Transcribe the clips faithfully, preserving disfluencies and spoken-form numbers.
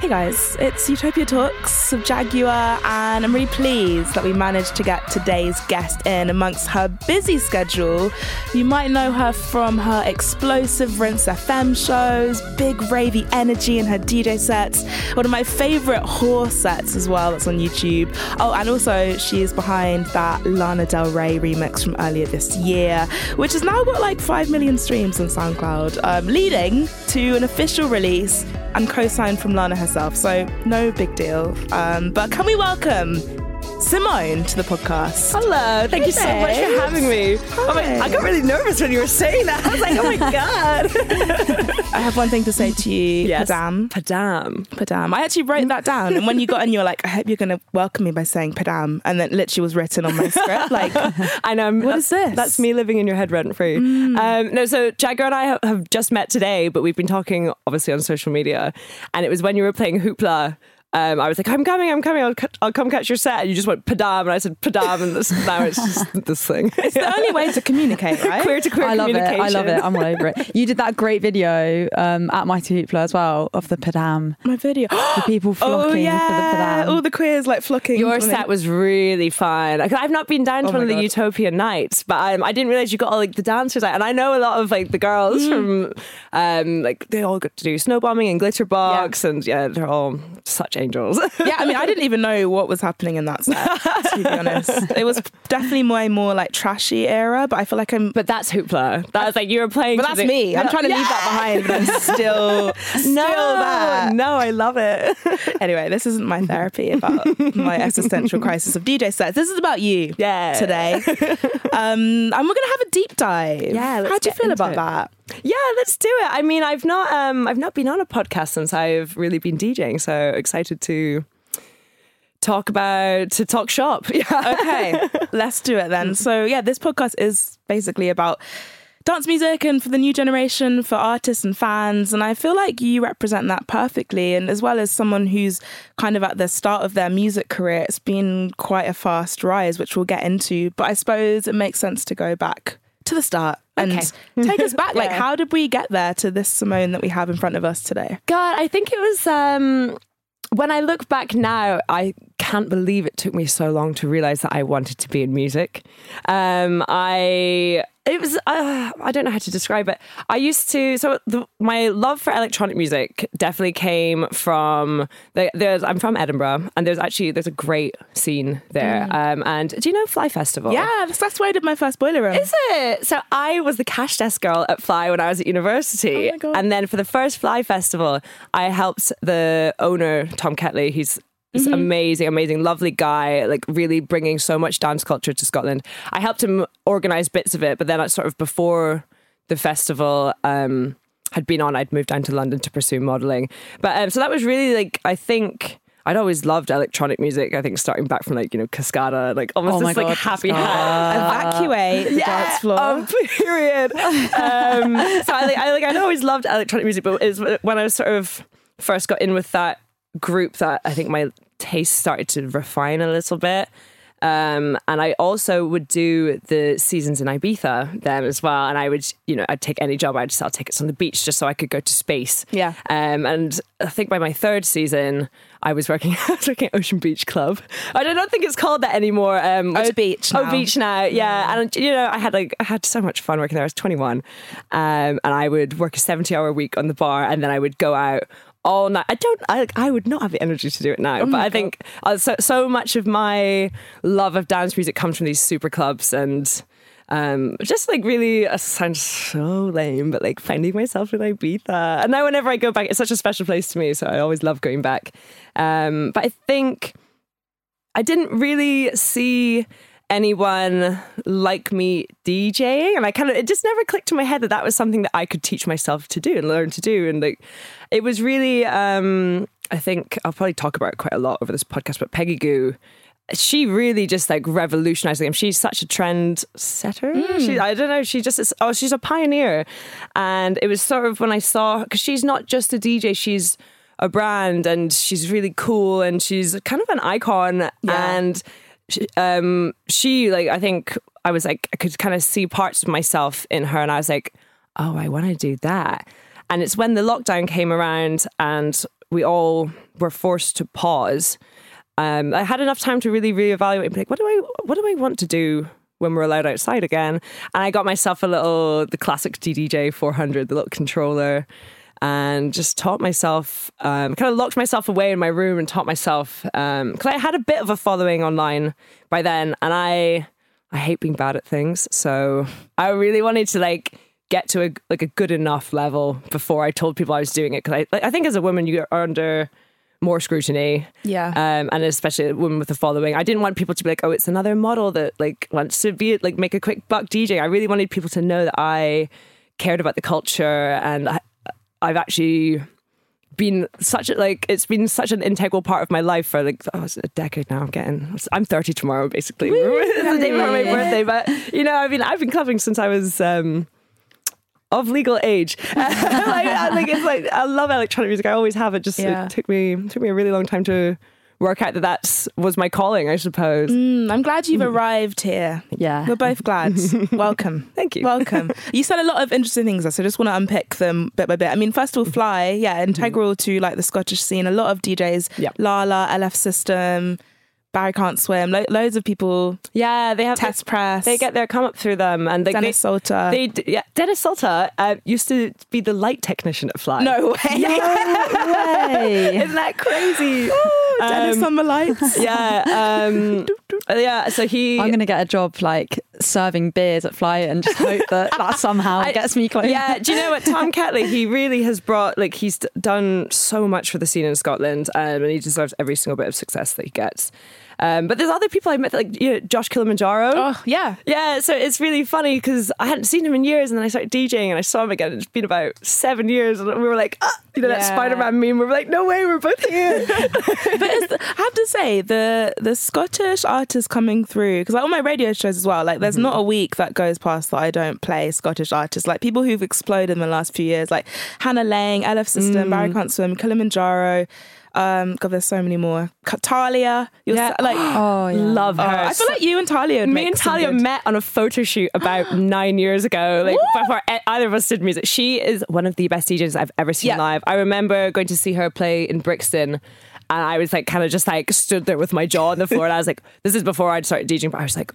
Hey guys, it's Utopia Talks of Jaguar, and I'm really pleased that we managed to get today's guest in amongst her busy schedule. You might know her from her explosive Rinse F M shows, Big Ravy Energy and her D J sets, one of my favourite HÖR sets as well that's on YouTube. Oh, and also she is behind that Lana Del Rey remix from earlier this year, which has now got like five million streams on SoundCloud, um, leading to an official release and co-signed from Lana herself. So no big deal. Um, but can we welcome Simone to the podcast? Hello. Thank hey you so thanks. much for having me. Oh my, I got really nervous when you were saying that. I was like, oh my God. I have one thing to say to you, yes. Padam. Padam. Padam. I actually wrote that down. And when you got in, you were like, I hope you're going to welcome me by saying Padam. And then literally was written on my script. Like, I know. What is this? That's me living in your head rent free. Mm. Um, no, so Jaguar and I have, have just met today, but we've been talking obviously on social media. And it was when you were playing Hoopla. Um, I was like, I'm coming, I'm coming, I'll, cu- I'll come catch your set. And you just went, Padam. And I said, Padam. And this, now it's just this thing. It's yeah. the only way to communicate, right? Queer to queer I love communication. It. I love it. I'm all over it. You did that great video um, at Mighty Hoopla as well of the Padam. My video. The people flocking oh, yeah. for the Padam. All the queers like flocking. Your set it? was really fun. Like, I've not been down to oh one of God. the Utopia nights, but um, I didn't realise you got all like the dancers out. And I know a lot of like the girls mm. from, um, like they all got to do Snowbombing and Glitterbox. Yeah. And yeah, they're all such a angels. Yeah, I mean, I didn't even know what was happening in that set, to be honest. It was definitely more more like trashy era, but I feel like I'm... But that's Hoopla. That's like, you were playing... But that's the, me. I'm trying to yeah. leave that behind, but I'm still... still no, that. No, I love it. Anyway, this isn't my therapy about my existential crisis of D J sets. This is about you yeah. today. Um, and we're going to have a deep dive. Yeah, how do you feel about it. that? Yeah, let's do it. I mean, I've not um, I've not been on a podcast since I've really been DJing, so excited to talk about, to talk shop. Yeah. Okay, let's do it then. So yeah, this podcast is basically about dance music and for the new generation, for artists and fans. And I feel like you represent that perfectly. And as well as someone who's kind of at the start of their music career, it's been quite a fast rise, which we'll get into. But I suppose it makes sense to go back to the start and okay. take us back. Like, yeah. how did we get there to this Simone that we have in front of us today? God, I think it was, um, when I look back now, I can't believe it took me so long to realise that I wanted to be in music. Um, I... It was, uh, I don't know how to describe it. I used to, so the, my love for electronic music definitely came from, the, there's, I'm from Edinburgh, and there's actually, there's a great scene there. Mm. Um, and do you know Fly Festival? Yeah, that's where I did my first boiler room. Is it? So I was the cash desk girl at Fly when I was at university. Oh my God. And then for the first Fly Festival, I helped the owner, Tom Ketley, who's this mm-hmm. amazing, amazing, lovely guy, like really bringing so much dance culture to Scotland. I helped him organise bits of it, but then I sort of before the festival um, had been on, I'd moved down to London to pursue modelling. But um, so that was really like, I think... I'd always loved electronic music. I think starting back from like, you know, Cascada, like almost oh this God, like happy house. Evacuate the yeah, dance floor. Um, period. um, so I like, I like, I'd always loved electronic music, but it was when I was sort of first got in with that group that I think my taste started to refine a little bit. Um, and I also would do the seasons in Ibiza then as well. And I would, you know, I'd take any job. I'd sell tickets on the beach just so I could go to Space. Yeah. Um, and I think by my third season, I was working, I was working at Ocean Beach Club. I don't think it's called that anymore. Um, oh, Beach now. Oh, Beach now, yeah. yeah. And, you know, I had like I had so much fun working there. I was twenty-one. Um, and I would work a seventy-hour week on the bar, and then I would go out all night. I don't, I, I would not have the energy to do it now, oh but I God. think uh, so, so much of my love of dance music comes from these super clubs and... Um, just like really, uh, sounds so lame, but like finding myself in Ibiza. And now whenever I go back, it's such a special place to me, so I always love going back. Um, but I think I didn't really see anyone like me DJing, and I kind of it just never clicked in my head that that was something that I could teach myself to do and learn to do. And like, it was really, um, I think I'll probably talk about it quite a lot over this podcast, but Peggy Gou. She really just like revolutionized the game. She's such a trend setter. Mm. She, I don't know. She just is, oh, she's a pioneer. And it was sort of when I saw, because she's not just a D J, she's a brand, and she's really cool, and she's kind of an icon. Yeah. And she, um, she like I think I was like I could kind of see parts of myself in her, and I was like, oh, I want to do that. And it's when the lockdown came around, and we all were forced to pause. Um, I had enough time to really reevaluate and be like, what do I, what do I want to do when we're allowed outside again? And I got myself a little, the classic D D J four hundred, the little controller, and just taught myself, um, kind of locked myself away in my room and taught myself, because um, I had a bit of a following online by then, and I, I hate being bad at things, so I really wanted to like get to a like a good enough level before I told people I was doing it, because I, like, I think as a woman you are under more scrutiny, yeah, um, and especially a woman with a following. I didn't want people to be like, "Oh, it's another model that like wants to be like make a quick buck DJing." I really wanted people to know that I cared about the culture, and I, I've actually been such a, like it's been such an integral part of my life for like oh, it's a decade now. I'm getting I'm thirty tomorrow, basically. It's the day before my birthday, but you know, I mean, I've been clubbing since I was. Um, Of legal age, like, I, like, it's like I love electronic music. I always have. It just yeah. it took me it took me a really long time to work out that that was my calling, I suppose. Mm, I'm glad you've arrived here. Yeah, we're both glad. Welcome. Thank you. Welcome. You said a lot of interesting things, so I just want to unpick them bit by bit. I mean, first of all, Fly, yeah, integral to like the Scottish scene. A lot of D Js, yep. Lala, L F System. Barry Can't Swim, Lo- loads of people. Yeah, they have Test their, Press. They get their come up through them, and they, Dennis they, Salter. They, yeah, Dennis Salter uh, used to be the light technician at Fly. No way! Yeah. No way! Isn't that crazy? Ooh, Dennis um, on the lights. Yeah, um, yeah. So he. I'm gonna get a job like serving beers at Fly and just hope that that somehow I, gets me close. Yeah. Do you know what? Tom Ketley, he really has brought like he's done so much for the scene in Scotland, um, and he deserves every single bit of success that he gets. Um, but there's other people I met, like you know, Josh Kilimanjaro. Oh, yeah. Yeah, so it's really funny because I hadn't seen him in years, and then I started DJing and I saw him again. It's been about seven years and we were like, ah! You know, yeah. That Spider-Man meme. We were like, no way, we're both here. But it's, I have to say, the the Scottish artists coming through, because like, all my radio shows as well, like there's mm-hmm. not a week that goes past that I don't play Scottish artists. Like people who've exploded in the last few years, like Hannah Lang, L F System, mm. Barry Can't Swim, Kilimanjaro. Um, God, there's so many more. Talia, you're yeah. so, like, oh, yeah. love her. Oh, I feel like you and Talia. Would me make and Talia good. Met on a photo shoot about nine years ago. Like what? Before either of us did music, she is one of the best D Js I've ever seen yeah. live. I remember going to see her play in Brixton. And I was like, kind of just like stood there with my jaw on the floor, and I was like, this is before I'd started DJing. But I was like,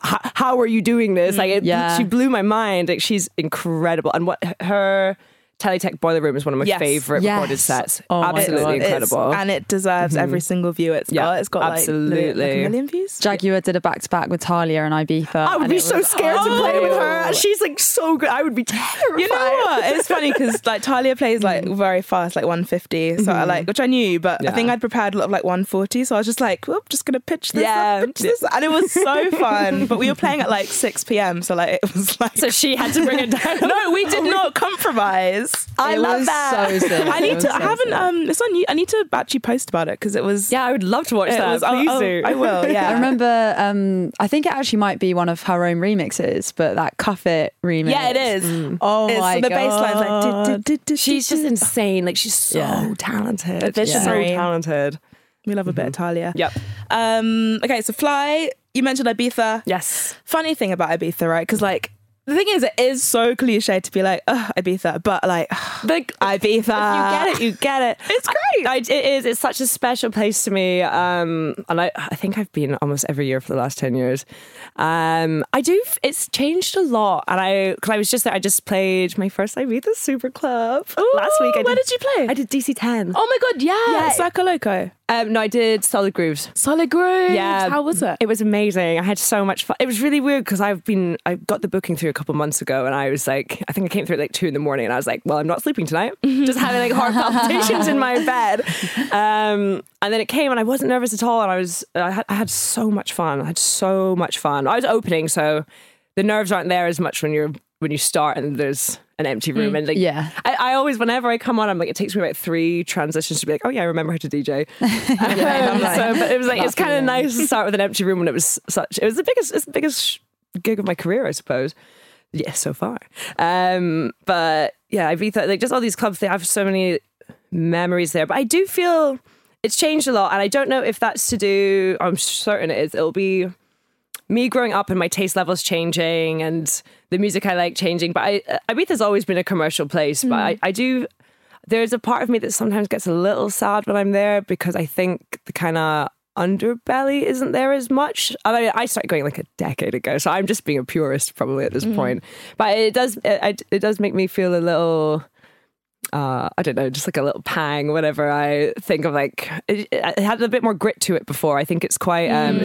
how are you doing this? Like, it, yeah. she blew my mind. Like, she's incredible, and what her. Teletech Boiler Room is one of my yes. favourite yes. recorded sets. Oh, absolutely incredible. It's, and it deserves mm-hmm. every single view it's yeah, got. It's got absolutely. Like, like a million views. Jaguar did a back-to-back with Talia and Ibiza. I would be so was, scared oh, to play with her. She's like so good. I would be terrified. You know what? It's funny because like Talia plays like very fast, like one fifty, so mm-hmm. I like, which I knew, but yeah. I think I'd prepared a lot of like one forty, so I was just like, well, I'm just going to pitch this yeah. up, pitch this. And it was so fun. But we were playing at like six p.m, so like it was like... So she had to bring it down. No, we did not compromise. I it love was that. So I need to. I so haven't. Um, it's on. I need to actually post about it because it was. Yeah, I would love to watch that. Was, Please oh, do. Oh, I will. Yeah. I remember. Um, I think it actually might be one of her own remixes, but that Cuff It remix. Yeah, it is. Mm. Oh it's, my the god. The bass line's like. She's just insane. Like she's so talented. Visionary. So talented. We love a mm-hmm. bit of Talia. Yep. Um, okay, so Fly, you mentioned Ibiza. Yes. Funny thing about Ibiza, right? Because, like, the thing is, it is so cliche to be like, oh, Ibiza, but like, like Ibiza. If you get it, you get it. It's great. I, I, it is. It's such a special place to me. Um, and I, I think I've been almost every year for the last ten years. Um, I do. It's changed a lot. And I, because I was just there, I just played my first Ibiza Super Club Ooh, last week. I did, where did you play? I did D C ten. Oh my God, yeah. Saka Loco. Um, no, I did Solid Grooves. Solid Grooves. Yeah. How was it? It was amazing. I had so much fun. It was really weird because I've been, I got the booking through a couple months ago and I was like, I think I came through at like two in the morning and I was like, well, I'm not sleeping tonight. Just having like heart palpitations in my bed. Um, and then it came and I wasn't nervous at all. And I was, I had, I had so much fun. I had so much fun. I was opening, so the nerves aren't there as much when you're, when you start and there's an empty room mm, and like yeah. I, I always whenever I come on I'm like it takes me about three transitions to be like oh yeah I remember how to D J. yeah, um, like, so, but it was like it's kind of nice to start with an empty room when it was such it was the biggest it's the biggest gig of my career I suppose. Yes, so far. Um, but yeah, Ibiza, like just all these clubs, they have so many memories there. But I do feel it's changed a lot and I don't know if that's to do, I'm certain it is, it'll be me growing up and my taste levels changing and the music I like changing. But I, Ibiza's always been a commercial place. Mm. But I, I do, there's a part of me that sometimes gets a little sad when I'm there because I think the kind of underbelly isn't there as much. I mean, I started going like a decade ago, so I'm just being a purist probably at this mm. point. But it does, it, it does make me feel a little... Uh, I don't know, just like a little pang whenever I think of like it, it had a bit more grit to it before. I think it's quite um, mm.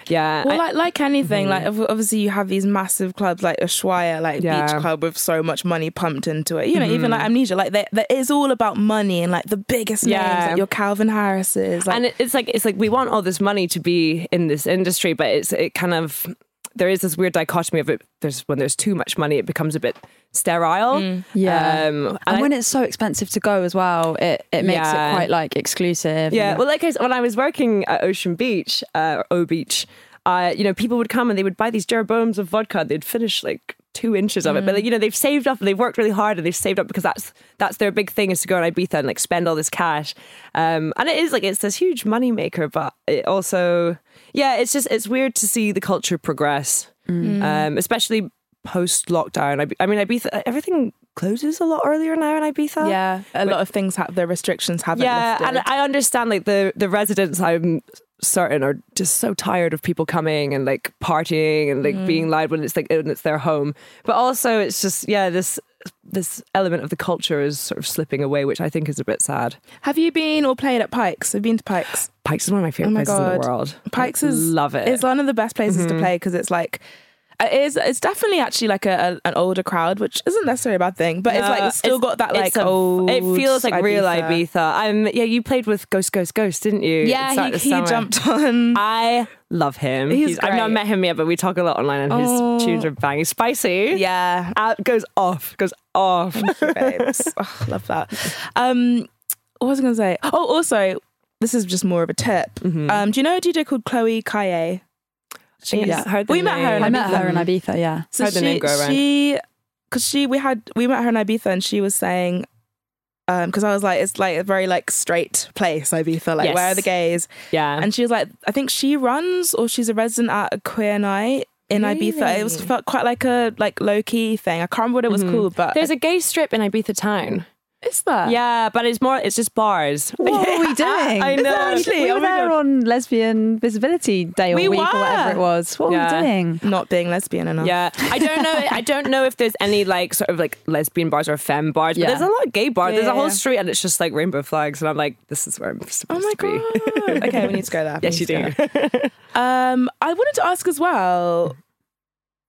it's, yeah well I, like like anything mm-hmm. like obviously you have these massive clubs like Ushuaia, like yeah. beach club with so much money pumped into it, you know mm-hmm. even like Amnesia, like they, they, it's all about money and like the biggest names yeah. like your Calvin Harris's like, and it, it's like it's like we want all this money to be in this industry but it's it kind of there is this weird dichotomy of it. There's when there's too much money, it becomes a bit sterile. Mm. Yeah, um, and, and when I, it's so expensive to go as well, it, it makes yeah. it quite like exclusive. Yeah, well, like I, when I was working at Ocean Beach, uh, O Beach, uh, you know, people would come and they would buy these gerboms of vodka. They'd finish like two inches of mm. it, but like, you know, they've saved up and they've worked really hard and they've saved up because that's that's their big thing is to go on Ibiza and like spend all this cash. Um, and it is like it's this huge money maker, but it also. Yeah, it's just, it's weird to see the culture progress, mm. um, especially post-lockdown. I mean, Ibiza, everything closes a lot earlier now in Ibiza. Yeah, a lot of things, have the restrictions haven't yeah, lifted. Yeah, and I understand like the, the residents, I'm certain, are just so tired of people coming and like partying and like mm. being loud when it's like, when it's their home. But also it's just, yeah, this... this element of the culture is sort of slipping away, which I think is a bit sad. Have you been or played at Pikes? Have you been to Pikes? Pikes is one of my favourite oh my places God. in the world. Pikes I is... love it. It's one of the best places mm-hmm. to play because it's like... It is, it's definitely actually like a, a an older crowd, which isn't necessarily a bad thing, but no, it's like it's still it's, got that like a, old it feels like Ibiza. Real Ibiza. Um, yeah, you played with Ghost, Ghost, Ghost, didn't you? Yeah, he, he jumped on. I love him. He's he's, I've not met him yet, but we talk a lot online, and oh. his tunes are banging, spicy. Yeah, uh, goes off, goes off. Thank you, babes. oh, love that. Um, what was I going to say? Oh, also, this is just more of a tip. Mm-hmm. Um, do you know a D J called Chloe Kaye? She's, yeah, heard the we name. met her. In I Ibiza. met her in Ibiza. Yeah, so heard she, the name go around. She, because she, we had, we met her in Ibiza, and she was saying, because um, I was like, it's like a very like straight place, Ibiza. Like, yes. where are the gays? Yeah, and she was like, I think she runs or she's a resident at a queer night in really? Ibiza. It was felt quite like a like low key thing. I can't remember what it was mm-hmm. called, but there's a gay strip in Ibiza town. Is that? Yeah, but it's more, it's just bars. What yeah. are we doing? I know. Actually, we were oh there God. on Lesbian Visibility Day or we week were. or whatever it was. What yeah. were we doing? Not being lesbian enough. Yeah. I don't know. I don't know if there's any like sort of like lesbian bars or femme bars, yeah. but there's a lot of gay bars. Yeah, there's a whole yeah. street and it's just like rainbow flags. And I'm like, this is where I'm supposed to be. Oh my God. Be. Okay, we need to go there. Yes, you do. um, I wanted to ask as well.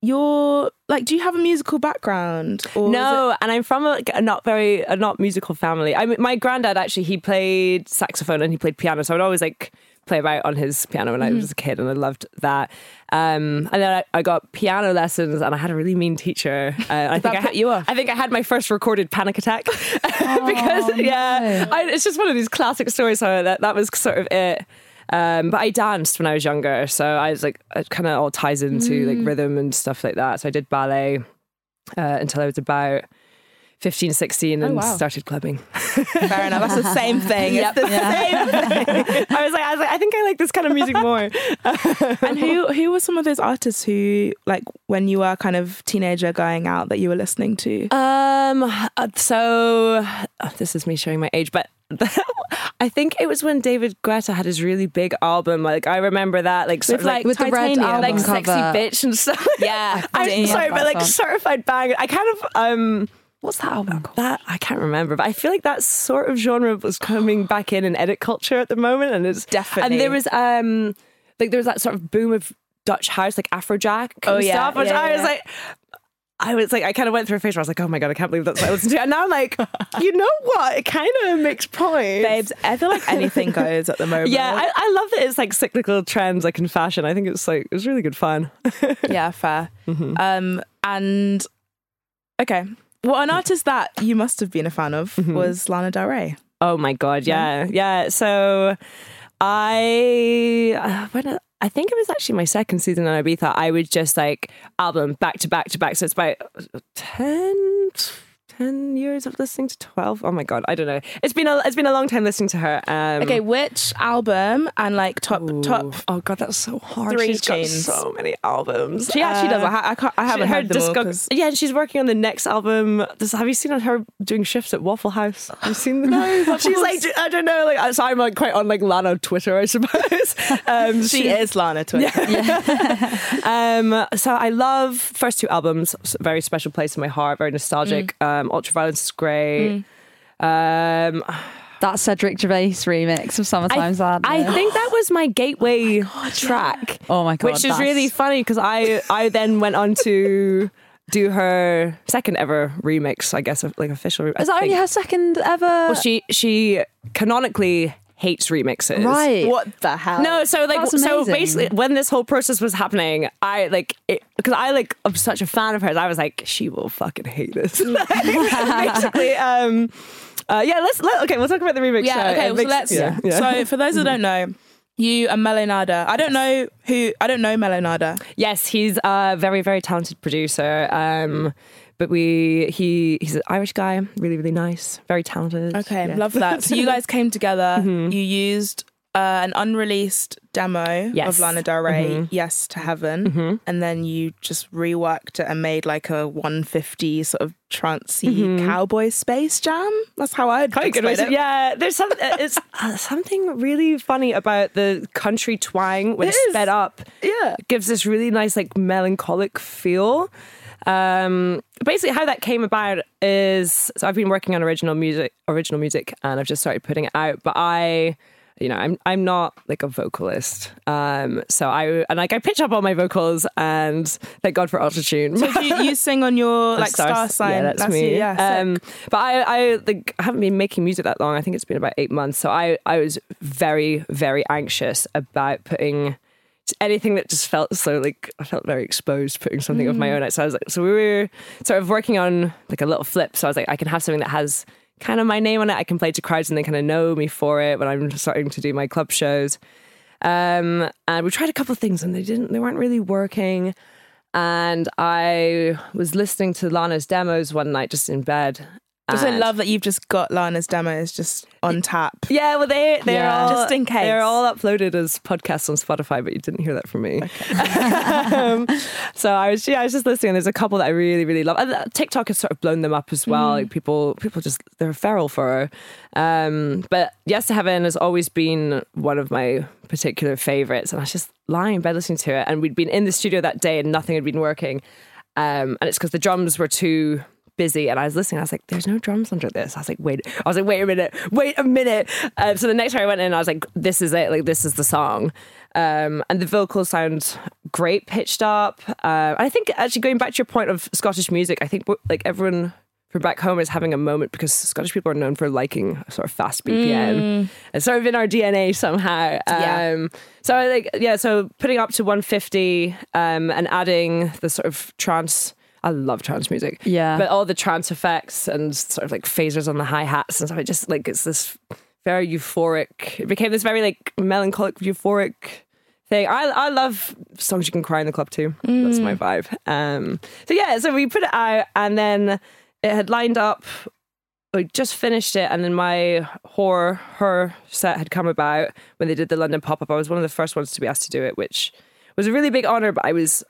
You're like, do you have a musical background? Or no, it- and I'm from a, a not very, a not musical family. I mean, my granddad actually, he played saxophone and he played piano, so I would always like play about on his piano when mm. I was a kid, and I loved that. Um, and then I, I got piano lessons, and I had a really mean teacher. Uh, I think I had, you I think I had my first recorded panic attack oh, because yeah, no. I, it's just one of these classic stories. So that that was sort of it. Um, but I danced when I was younger, so I was like, it kind of all ties into mm. like rhythm and stuff like that. So I did ballet uh, until I was about fifteen, sixteen and oh, wow. started clubbing. Fair enough. That's the same thing. Yep. It's the yeah. same thing. I was like, I was like, I think I like this kind of music more. And who who were some of those artists who, like, when you were kind of teenager going out that you were listening to? Um. So oh, this is me showing my age, but I think it was when David Guetta had his really big album. Like, I remember that, like, sort with, of, like, with Titanium, the red like sexy cover. Bitch and stuff. Yeah, I'm yeah, sorry, but like certified banger. I kind of um. What's that album? Oh, that I can't remember, but I feel like that sort of genre was coming back in in edit culture at the moment, and it's definitely. And there was um, like there was that sort of boom of Dutch house, like Afrojack. And oh yeah, stuff, which yeah, I yeah. was like, I was like, I kind of went through a phase where I was like, oh my god, I can't believe that's what I listened to. And now I'm like, you know what? It kind of makes points, babes. I feel like anything goes at the moment. Yeah, I, I love that it's like cyclical trends, like in fashion. I think it's like it was really good fun. Yeah, fair. Mm-hmm. Um, and okay. Well, an artist that you must have been a fan of mm-hmm. was Lana Del Rey. Oh my god, yeah, yeah. So I, uh, when, I think it was actually my second season on Ibiza. I would just like album back to back to back. So it's about ten, ten years of listening to twelve. Oh my god, I don't know. It's been a, it's been a long time listening to her. Um, okay, which album and like top ooh. top? Oh god, that's so hard. Three she's chains. Got so many albums. She actually uh, does. I, I can't. I haven't she, heard them discog- all 'cause... Yeah, and she's working on the next album. Does, have you seen her doing shifts at Waffle House? Have you seen the? No. She's like, I don't know. Like, so I'm like quite on like Lana Twitter, I suppose. Um, she, she is Lana Twitter. Yeah. Yeah. um, so I love first two albums. Very special place in my heart. Very nostalgic. Mm. Um, Um, Ultraviolence is great. Mm. Um, that Cedric Gervais remix of Summertime's I, Sadness. I think that was my gateway oh my God, track. Yeah. Oh my God. Which that's... is really funny because I, I then went on to do her second ever remix, I guess, like official remix. Is that only her second ever? Well, she, she canonically hates remixes. Right. What the hell? No, so like so basically when this whole process was happening, I like it because I like I'm such a fan of hers. I was like, she will fucking hate this. Like, basically, um uh yeah, let's let, okay, we'll talk about the remix. Yeah, show. okay, well, mix, so let's yeah, yeah. So for those who don't know, you are Melonada. I don't know who I don't know Melonada. Yes, he's a very, very talented producer. Um But we, he, he's an Irish guy, really, really nice, very talented. Okay, yeah. Love that. So you guys came together, mm-hmm. you used uh, an unreleased demo yes. of Lana Del Rey, mm-hmm. Yes to Heaven, mm-hmm. and then you just reworked it and made like a one fifty sort of trancey mm-hmm. cowboy space jam. That's how I'd quite explain good it. Yeah, there's some, it's, uh, something really funny about the country twang when it it's sped up. Yeah. It gives this really nice like melancholic feel. Um, basically how that came about is, so I've been working on original music, original music, and I've just started putting it out, but I, you know, I'm, I'm not like a vocalist. Um, so I, and like I pitch up all my vocals and thank God for autotune. So you, you sing on your like star, star sign. Yeah, that's, that's me. You, yeah, um, but I, I like, haven't been making music that long. I think it's been about eight months. So I, I was very, very anxious about putting anything that just felt so like I felt very exposed putting something mm. of my own out. So I was like, so we were sort of working on like a little flip. So I was like, I can have something that has kind of my name on it. I can play to crowds and they kind of know me for it when I'm starting to do my club shows. Um, and we tried a couple of things and they didn't, they weren't really working. And I was listening to Lana's demos one night just in bed. Just I love that you've just got Lana's demos just on tap. Yeah, well, they, they're yeah. all... Just in case. They're all uploaded as podcasts on Spotify, but you didn't hear that from me. Okay. um, so I was yeah, I was just listening, and there's a couple that I really, really love. And TikTok has sort of blown them up as well. Mm. Like people, people just, they're feral for her. Um, but Yes to Heaven has always been one of my particular favourites, and I was just lying in bed listening to it, and we'd been in the studio that day and nothing had been working. Um, and it's because the drums were too... busy, and I was listening. I was like, "There's no drums under this." I was like, "Wait!" I was like, "Wait a minute! Wait a minute!" Um, so the next time I went in, I was like, "This is it! Like this is the song." Um, and the vocals sound great, pitched up. Uh, and I think actually going back to your point of Scottish music, I think like everyone from back home is having a moment because Scottish people are known for liking sort of fast B P M. Mm. It's sort of in our D N A somehow. Um, yeah. So I like yeah. So putting up to one fifty um, and adding the sort of trance. I love trance music. Yeah. But all the trance effects and sort of like phasers on the hi-hats and stuff, it just like, it's this very euphoric, it became this very like melancholic, euphoric thing. I I love songs you can cry in the club too. Mm. That's my vibe. Um, so yeah, so we put it out and then it had lined up, I just finished it, and then my HÖR, HÖR set had come about when they did the London pop-up. I was one of the first ones to be asked to do it, which was a really big honour, but I was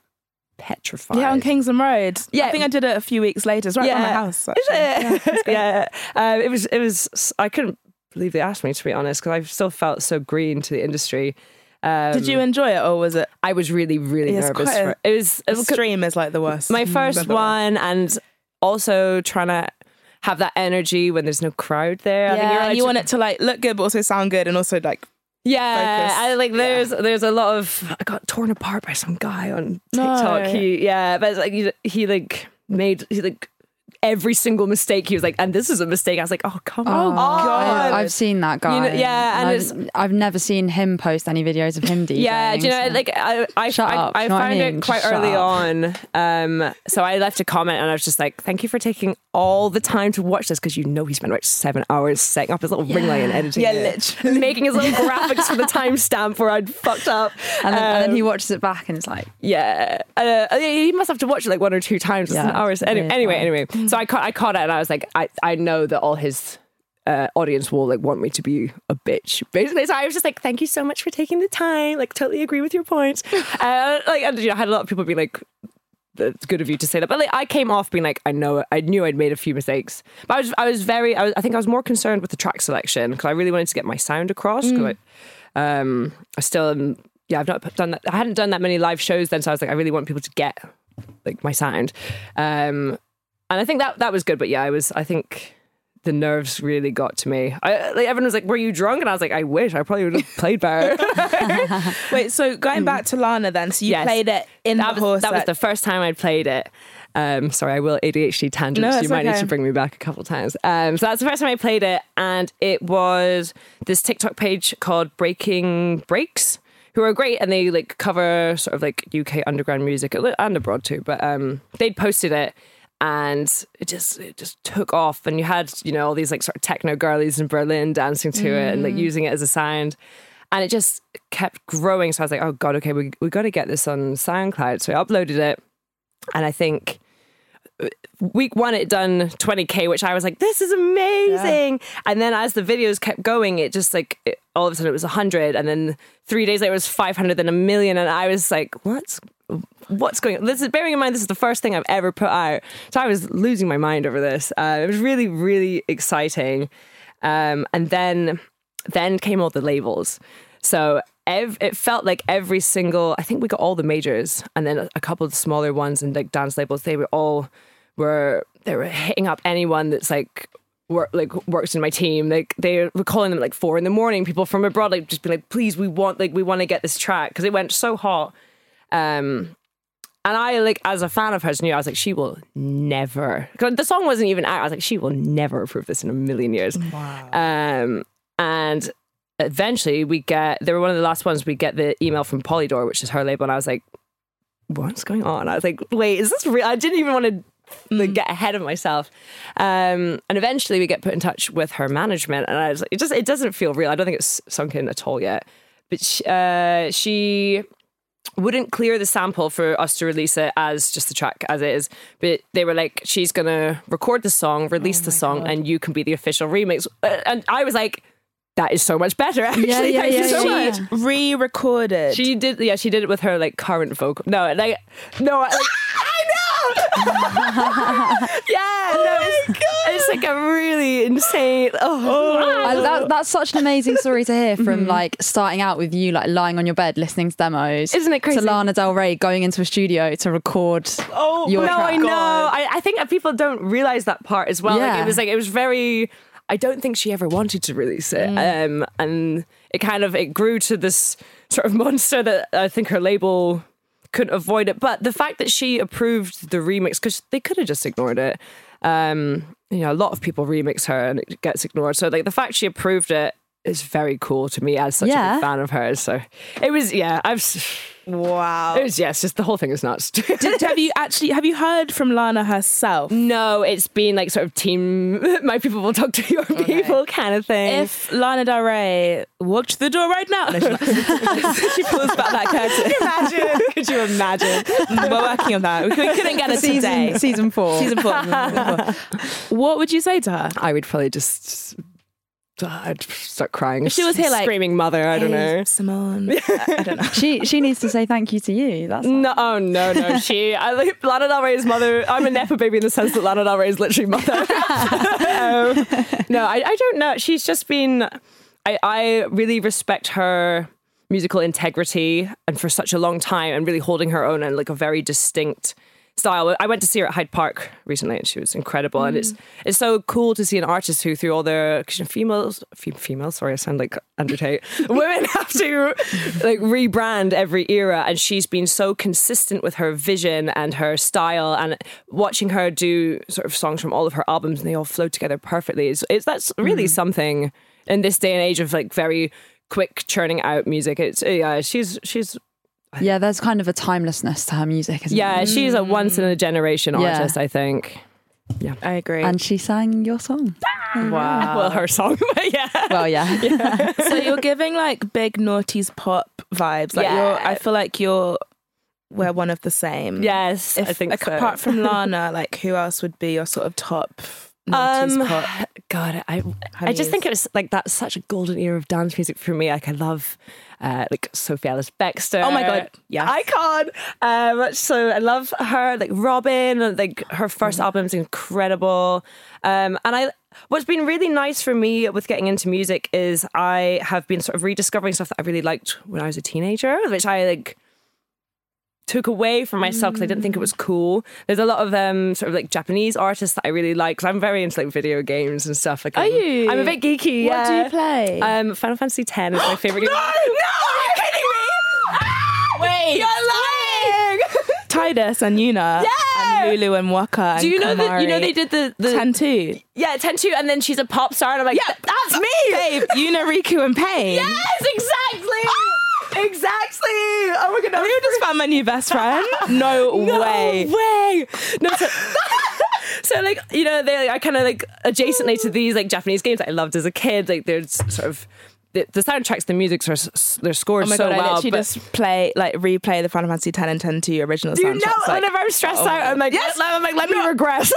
petrified. Yeah, on Kingsland Road. Yeah. I think I did it a few weeks later. It's right yeah. by my house. Actually. Is it? Yeah. yeah. Um, it was, it was, I couldn't believe they asked me, to be honest, because I still felt so green to the industry. Um, Did you enjoy it, or was it? I was really, really yes, nervous. Quite a, for it. it was extreme. Is like the worst. My first one, and also trying to have that energy when there's no crowd there. Yeah, I think you're and you to, want it to like look good, but also sound good, and also like yeah. focus. I like there's yeah. there's a lot of I got torn apart by some guy on TikTok. No. He yeah, but it's like he, he like made he like. every single mistake he was like, and this is a mistake. I was like, oh come oh, on God. I, I've seen that guy, you know, yeah and, and it's, I've, I've never seen him post any videos of him DJing. yeah do you know so. like I I, shut I, up, I, I found I mean? it quite just early on um, so I left a comment and I was just like, thank you for taking all the time to watch this, because you know he spent about seven hours setting up his little yeah. ring light and editing yeah, it literally. making his little graphics for the timestamp where I'd fucked up, and then, um, and then he watches it back and it's like yeah uh, he must have to watch it like one or two times yeah, hours. Anyway, anyway anyway so So I caught, I caught it, and I was like, I, I know that all his uh, audience will like want me to be a bitch, basically. So I was just like, thank you so much for taking the time. Like, totally agree with your points. Uh, like, and, you know, I had a lot of people be like, "That's good of you to say that," but like, I came off being like, I know, I knew I'd made a few mistakes, but I was, I was very, I, was, I think I was more concerned with the track selection because I really wanted to get my sound across. Mm. I, um, I still, um, yeah, I've not done that. I hadn't done that many live shows then, so I was like, I really want people to get like my sound. Um, And I think that that was good. But yeah, I was, I think the nerves really got to me. I, like, everyone was like, were you drunk? And I was like, I wish. I probably would have played better. Wait, so going back to Lana then. So you yes. played it in that the was, That set. was the first time I played it. Um, sorry, I will A D H D tangents. No, you might okay. need to bring me back a couple times. Um, so that's the first time I played it. And it was this TikTok page called Breaking Breaks, who are great, and they like cover sort of like U K underground music and abroad too. But um, they'd posted it. And it just it just took off, and you had, you know, all these like sort of techno girlies in Berlin dancing to mm. it and like using it as a sound, and it just kept growing. So I was like, oh god, okay, we we got to get this on SoundCloud. So I uploaded it, and I think week one it done twenty k, which I was like, this is amazing. Yeah. And then as the videos kept going, it just like it, all of a sudden it was one hundred, and then three days later it was five hundred, then a million, and I was like, what's what's going on? This is, bearing in mind this is the first thing I've ever put out, so I was losing my mind over this. Uh, it was really, really exciting. Um, and then then came all the labels, so ev- it felt like every single, I think we got all the majors, and then a couple of the smaller ones and like dance labels, they were all were they were hitting up anyone that's like work like works in my team. Like they were calling them like four in the morning, people from abroad, like just being like, please, we want like we want to get this track, because it went so hot. Um, and I, like, as a fan of hers, knew, I was like, she will never, because the song wasn't even out, I was like, she will never approve this in a million years. Wow. Um, and eventually we get, they were one of the last ones, we get the email from Polydor, which is her label, and I was like, what's going on? I was like, wait, is this real? I didn't even want to like, get ahead of myself. Um, and eventually we get put in touch with her management, and I was like, it just, it doesn't feel real. I don't think it's sunk in at all yet. But she, uh, she wouldn't clear the sample for us to release it as just the track as it is, but they were like, she's gonna record the song, release oh the song God. and you can be the official remix. And I was like, that is so much better, actually. Yeah, yeah, Thank yeah, you so yeah. much. Re-recorded. She did, yeah, she did it with her like current vocal. No, like, no, like, I know! yeah, oh no, it's, my God. It's like a really insane. Oh, wow. I, that, that's such an amazing story to hear from mm-hmm. like starting out with you, like lying on your bed listening to demos. Isn't it crazy? To Lana Del Rey going into a studio to record. Oh, your no, track. I know. I, I think people don't realize that part as well. Yeah. Like, it was like, it was very. I don't think she ever wanted to release it. Mm. Um, and it kind of, it grew to this sort of monster that I think her label couldn't avoid it. But the fact that she approved the remix, because they could have just ignored it. Um, you know, a lot of people remix her and it gets ignored. So like the fact she approved it is very cool to me as such yeah. a big fan of hers. So it was, yeah, I've... Wow. It was, yes, yeah, just the whole thing is nuts. Did, have you actually, have you heard from Lana herself? No, it's been like sort of team, my people will talk to your okay. people kind of thing. If Lana Del Rey walked through the door right now. No, she pulls back that curtain. Imagine. Could you imagine? We're working on that. We couldn't get her season, today. Season four. Season four. Season four. What would you say to her? I would probably just... just I'd start crying. If she was here, like screaming, "Mother!" I don't hey, know, Simone. I, I don't know. She she needs to say thank you to you. That's no, oh, no, no. She, I like Lana Del Rey's mother. I'm a Nepo baby in the sense that Lana Del Rey is literally mother. um, no, I, I don't know. She's just been. I I really respect her musical integrity, and for such a long time, and really holding her own in like a very distinct style. I went to see her at Hyde Park recently and she was incredible. Mm. And it's it's so cool to see an artist who, through all their females, fem- females, sorry, I sound like Andrew Tate, women have to like rebrand every era. And she's been so consistent with her vision and her style, and watching her do sort of songs from all of her albums and they all flow together perfectly. It's, it's, that's really mm. something in this day and age of like very quick churning out music. It's, yeah, she's, she's, yeah, there's kind of a timelessness to her music, isn't yeah, it? Yeah, she's a once-in-a-generation yeah. artist, I think. Yeah, I agree. And she sang your song. Ah! Wow. Well, her song, yeah. Well, yeah. yeah. So you're giving, like, big noughties pop vibes. Like, yeah. You're, I feel like you're... we're one of the same. Yes, if, I think like, so. Apart from Lana, like, who else would be your sort of top... Um, God, I I just think it was like that's such a golden era of dance music for me. Like I love uh, like Sophie Ellis-Bextor. Oh my God, yeah, icon. Um, so I love her. Like Robin, like her first mm. album's incredible. Um, and I what's been really nice for me with getting into music is I have been sort of rediscovering stuff that I really liked when I was a teenager, which I like. took away from myself because I didn't think it was cool. There's a lot of um, sort of like Japanese artists that I really like because I'm very into like video games and stuff. Like, are I'm, you? I'm a bit geeky. What yeah. do you play? Um, Final Fantasy ten is my favourite game. No! No! Are you kidding me? Ah! Wait! You're lying! Tidus and Yuna yeah! and Lulu and Waka. Do you and know that? You know they did the, the ten two? Yeah, ten two, and then she's a pop star and I'm like, yeah, that's me! Babe, Yuna, Riku and Pain. Yes, exactly! Ah! Exactly. Oh my goodness. You just found my new best friend. No, no way. No way. No. So, so like you know, they are kind of like adjacently to these like Japanese games that I loved as a kid. Like they're sort of the, the soundtracks, the music, are they're scored oh my so God, well. I literally but just play like replay the Final Fantasy ten and ten two original soundtracks. You know, like, whenever I'm stressed oh out, I'm like, yes. I'm like, let no. me regress.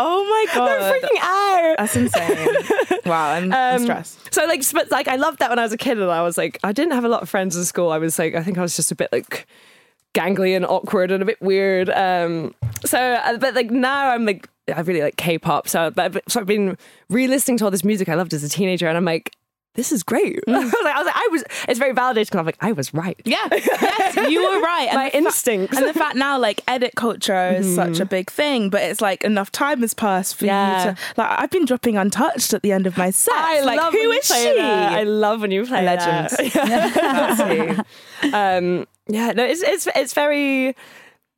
Oh my God. They're freaking out. That's insane. Wow, I'm, um, I'm stressed. So like, but like, I loved that when I was a kid and I was like, I didn't have a lot of friends in school. I was like, I think I was just a bit like gangly and awkward and a bit weird. Um, so, but like now I'm like, I really like K-pop. So, but, so I've been re-listening to all this music I loved as a teenager and I'm like, this is great. Mm. I was like, I was like, I was, it's very validating because I'm like, I was right. Yeah. Yes, you were right. And my instincts. Fa- and the fact now, like, edit culture is mm. such a big thing, but it's like enough time has passed for yeah. you to, like, I've been dropping Untouched at the end of my set. I like, love who is she? That. I love when you play Legend. Yeah. um, yeah, no, it's, it's, it's very,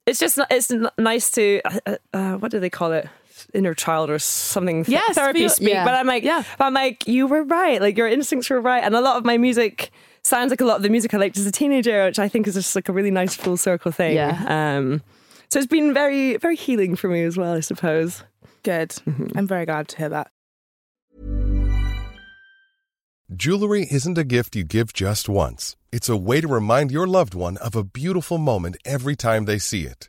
it's just, it's nice to, uh, uh, what do they call it? Inner child or something th- yes, therapy speak yeah. but I'm like yeah. but I'm like you were right, like your instincts were right, and a lot of my music sounds like a lot of the music I liked as a teenager, which I think is just like a really nice full circle thing. Yeah. Um, so it's been very very healing for me as well, I suppose. Good. Mm-hmm. I'm very glad to hear that. Jewelry isn't a gift you give just once. It's a way to remind your loved one of a beautiful moment every time they see it.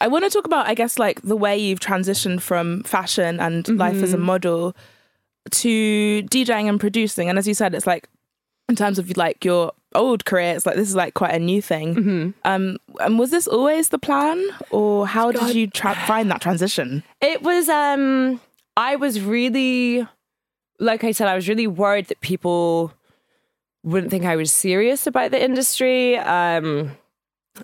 I want to talk about, I guess, like the way you've transitioned from fashion and mm-hmm. life as a model to DJing and producing. And as you said, it's like, in terms of like your old career, it's like this is like quite a new thing. Mm-hmm. Um, and was this always the plan, or how God. did you tra- find that transition? It was, um, I was really, like I said, I was really worried that people wouldn't think I was serious about the industry. Um,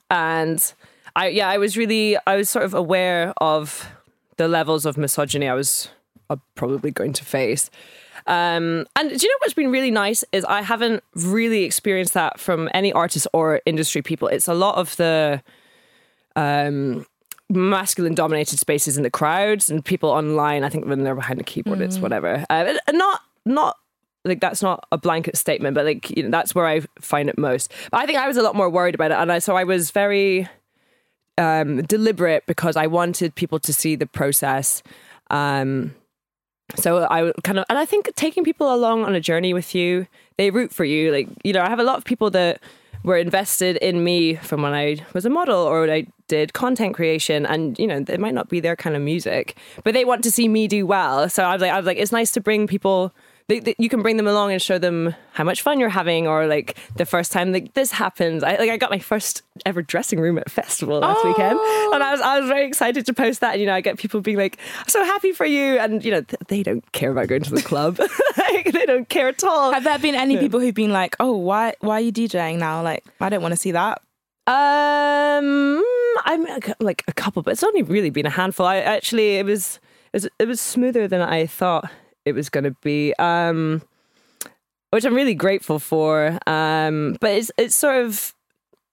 and I, yeah, I was really, I was sort of aware of the levels of misogyny I was I'm probably going to face. Um, and do you know what's been really nice is I haven't really experienced that from any artists or industry people. It's a lot of the um, masculine dominated spaces in the crowds and people online. I think when they're behind a keyboard, mm. it's whatever. Uh, and not, not like, that's not a blanket statement, but like, you know, that's where I find it most. But I think I was a lot more worried about it. And I, so I was very um, deliberate because I wanted people to see the process. Um, So I kind of, and I think taking people along on a journey with you, they root for you. Like, you know, I have a lot of people that were invested in me from when I was a model or when I did content creation, and, you know, it might not be their kind of music, but they want to see me do well. So I was like, I was like, it's nice to bring people, they, they, you can bring them along and show them how much fun you're having, or like the first time that this happens. I, like I got my first ever dressing room at a festival last oh. weekend, and I was I was very excited to post that. And, you know, I get people being like, I'm so happy for you, and, you know, th- they don't care about going to the club. Like, they don't care at all. Have there been any yeah. people who've been like, oh, why why are you DJing now? Like, I don't want to see that. Um, I'm like a couple, but it's only really been a handful. I actually it was it was, it was smoother than I thought it was going to be, um, which I'm really grateful for. Um, but it's it's sort of,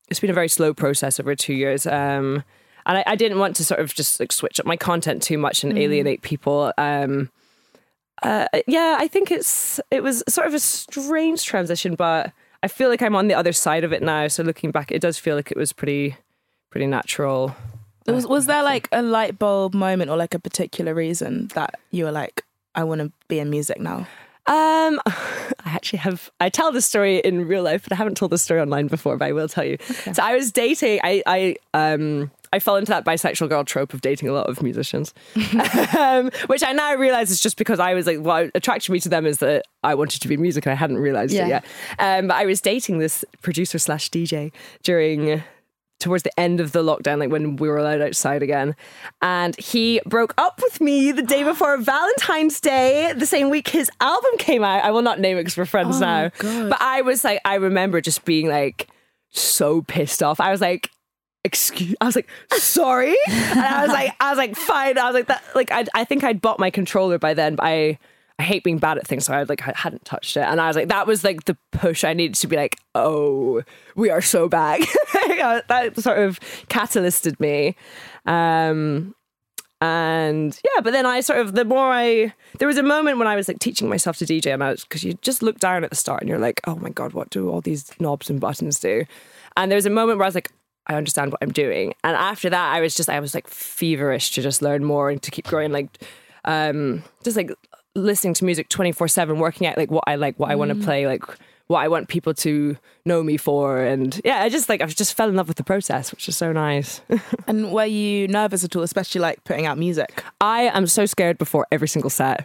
it's been a very slow process over two years. Um, and I, I didn't want to sort of just like switch up my content too much and mm. alienate people. Um, uh, yeah, I think it's it was sort of a strange transition, but I feel like I'm on the other side of it now. So looking back, it does feel like it was pretty, pretty natural. Was, was there like a light bulb moment or like a particular reason that you were like, I want to be in music now? Um, I actually have, I tell this story in real life, but I haven't told this story online before, but I will tell you. Okay. So I was dating, I, I, um, I fell into that bisexual girl trope of dating a lot of musicians, um, which I now realize is just because I was like, what attracted me to them is that I wanted to be in music and I hadn't realized yeah. it yet. Um, but I was dating this producer slash D J during, towards the end of the lockdown, like when we were allowed outside again. And he broke up with me the day before Valentine's Day, the same week his album came out. I will not name it because we're friends oh now. God. But I was like, I remember just being like so pissed off. I was like, excuse, I was like, sorry. And I was like, I was like, fine. I was like, that, like, I, I think I'd bought my controller by then, but I, I hate being bad at things, so I like I hadn't touched it, and I was like, that was like the push I needed to be like, oh, we are so back. That sort of catalysted me, um, and yeah. But then I sort of the more I there was a moment when I was like teaching myself to D J, and I was because you just look down at the start and you're like, oh my God, what do all these knobs and buttons do? And there was a moment where I was like, I understand what I'm doing, and after that, I was just I was like feverish to just learn more and to keep growing, like um, just like. listening to music twenty-four seven, working out like what I like, what I want to play, like what I want people to know me for. And yeah, I just like, I just fell in love with the process, which is so nice. And were you nervous at all, especially like putting out music? I am so scared before every single set.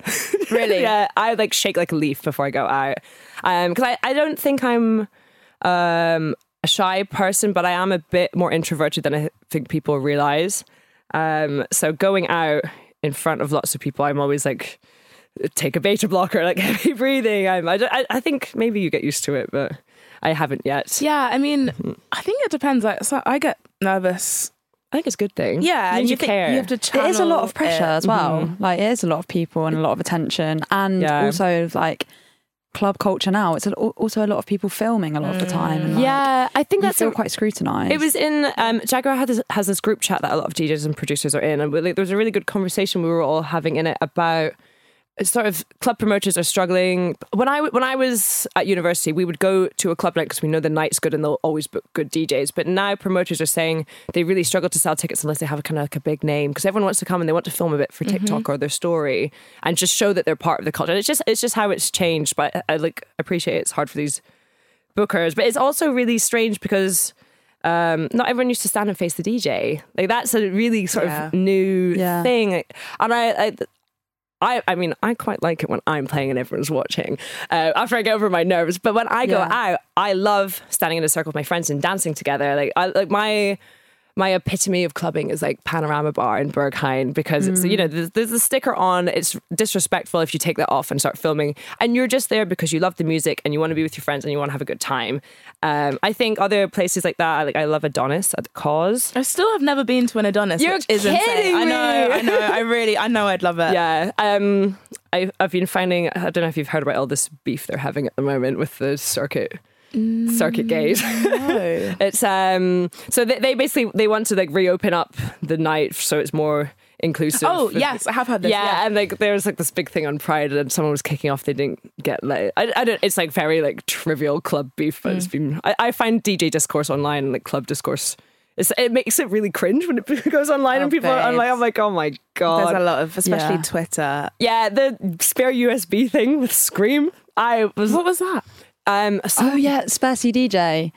Really? Yeah. I like shake like a leaf before I go out. Um, cause I, I don't think I'm, um, a shy person, but I am a bit more introverted than I think people realize. Um, so going out in front of lots of people, I'm always like, take a beta blocker, like heavy breathing. I'm, I, I, I think maybe you get used to it, but I haven't yet. Yeah, I mean, mm-hmm. I think it depends. Like, so I get nervous. I think it's a good thing. Yeah, and you, you care. You have to channel. It is a lot of pressure it. as well. Mm-hmm. Like, it is a lot of people and a lot of attention, and yeah. also like club culture now. It's also a lot of people filming a lot of the time. And like, yeah, I think that's... You feel a, quite scrutinised. It was in... Um, Jaguar has this, has this group chat that a lot of D Js and producers are in, and like, there was a really good conversation we were all having in it about... sort of club promoters are struggling. When I, when I was at university, we would go to a club night because we know the night's good and they'll always book good D Js. But now promoters are saying they really struggle to sell tickets unless they have a kind of like a big name, because everyone wants to come and they want to film a bit for TikTok mm-hmm. or their story and just show that they're part of the culture. And it's just, it's just how it's changed. But I, I like appreciate it's hard for these bookers. But it's also really strange because... Um, not everyone used to stand and face the D J. Like that's a really sort yeah. of new yeah. thing. And I... I I, I mean, I quite like it when I'm playing and everyone's watching uh, after I get over my nerves. But when I go yeah. out, I love standing in a circle with my friends and dancing together. Like, I, like my my epitome of clubbing is like Panorama Bar in Berghain, because, mm. it's, you know, there's, there's a sticker on. It's disrespectful if you take that off and start filming. And you're just there because you love the music and you want to be with your friends and you want to have a good time. Um, I think other places like that, like I love Adonis at the Cause. I still have never been to an Adonis. You're which is kidding insane. Me. I know, I know. I really, I know I'd love it. Yeah. Um, I, I've been finding, I don't know if you've heard about all this beef they're having at the moment with the circuit. Mm, circuit gate. No. It's um. So they, they basically they want to like reopen up the night so it's more inclusive. Oh yes, I have heard this. Yeah, yeah. And like there's like this big thing on Pride, and someone was kicking off. They didn't get like I, I don't. It's like very like trivial club beef, but mm. it's been. I, I find D J discourse online and like club discourse. It's, it makes it really cringe when it goes online oh, and people babes. Are online. I'm like, oh my god. There's a lot of, especially yeah. Twitter. Yeah, the spare U S B thing with Scream. I was. What was that? Um, so oh yeah, Spassy D J.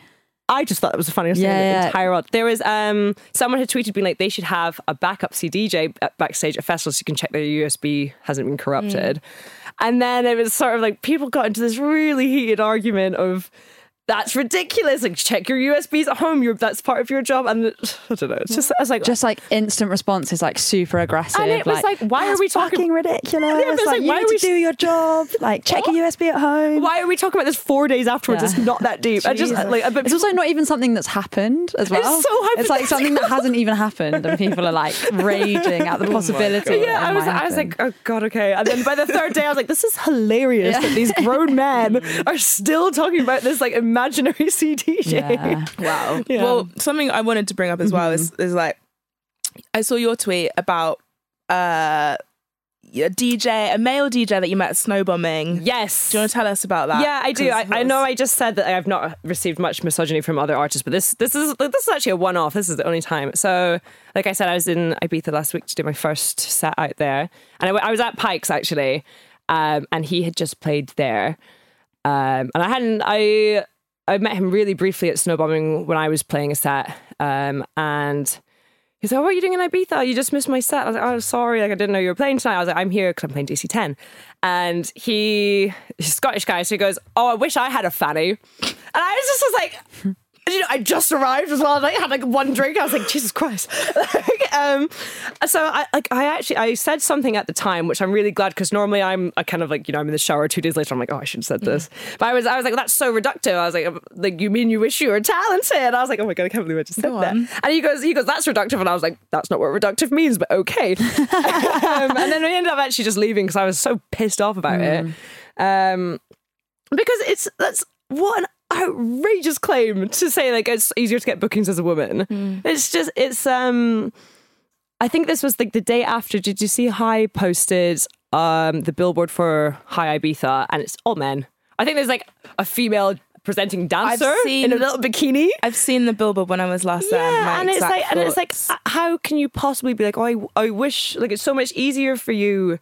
I just thought that was the funniest yeah, thing in the yeah. entire world. There was um, someone had tweeted being like they should have a backup C D J backstage at festivals so you can check their U S B hasn't been corrupted. Mm. And then it was sort of like people got into this really heated argument of that's ridiculous. Like check your U S Bs at home. You're, that's part of your job. And I don't know. It's just I was like just like instant responses, like super aggressive. And it was like, like why are we talking? Fucking ridiculous. Yeah, but it's like, like why you need we... to do your job. Like check what? Your U S B at home. Why are we talking about this four days afterwards? Yeah. It's not that deep. I just like but it's also not even something that's happened as well. It's so hypothetical. It's like something that hasn't even happened, and people are like raging at the possibility. Oh yeah, I was I was like oh god okay. And then by the third day, I was like this is hilarious yeah. that these grown men are still talking about this like. Imaginary C D J. Yeah. Wow. Yeah. Well, something I wanted to bring up as well mm-hmm. is, is like, I saw your tweet about uh, a D J, a male D J that you met at Snowbombing. Yes. Do you want to tell us about that? Yeah, I do. I, I know I just said that I have not received much misogyny from other artists, but this this is this is actually a one-off. This is the only time. So, like I said, I was in Ibiza last week to do my first set out there. And I, I was at Pikes, actually, um, and he had just played there. Um, and I hadn't... I. I met him really briefly at Snowbombing when I was playing a set. Um, and he's like, oh, what are you doing in Ibiza? You just missed my set. I was like, oh, sorry. Like, I didn't know you were playing tonight. I was like, I'm here because I'm playing D C ten. And he, he's a Scottish guy. So he goes, oh, I wish I had a fanny. And I was just was like... You know, I just arrived as well. I had like one drink. I was like, Jesus Christ. like, um, so I like I actually I said something at the time, which I'm really glad because normally I'm I kind of like you know I'm in the shower two days later. I'm like, oh, I should have said this. Mm. But I was I was like, that's so reductive. I was like, like you mean you wish you were talented? I was like, oh my god, I can't believe I just said that. And he goes, he goes, that's reductive. And I was like, that's not what reductive means, but okay. um, and then we ended up actually just leaving because I was so pissed off about mm. it, um, because it's that's what an outrageous claim to say like it's easier to get bookings as a woman. Mm. It's just it's um I think this was like the day after. Did you see Hï posted um the billboard for Hï Ibiza and it's all men? I think there's like a female presenting dancer seen, in a little bikini. I've seen the billboard when I was last yeah, there. And it's like thoughts. And it's like how can you possibly be like oh I, I wish like it's so much easier for you.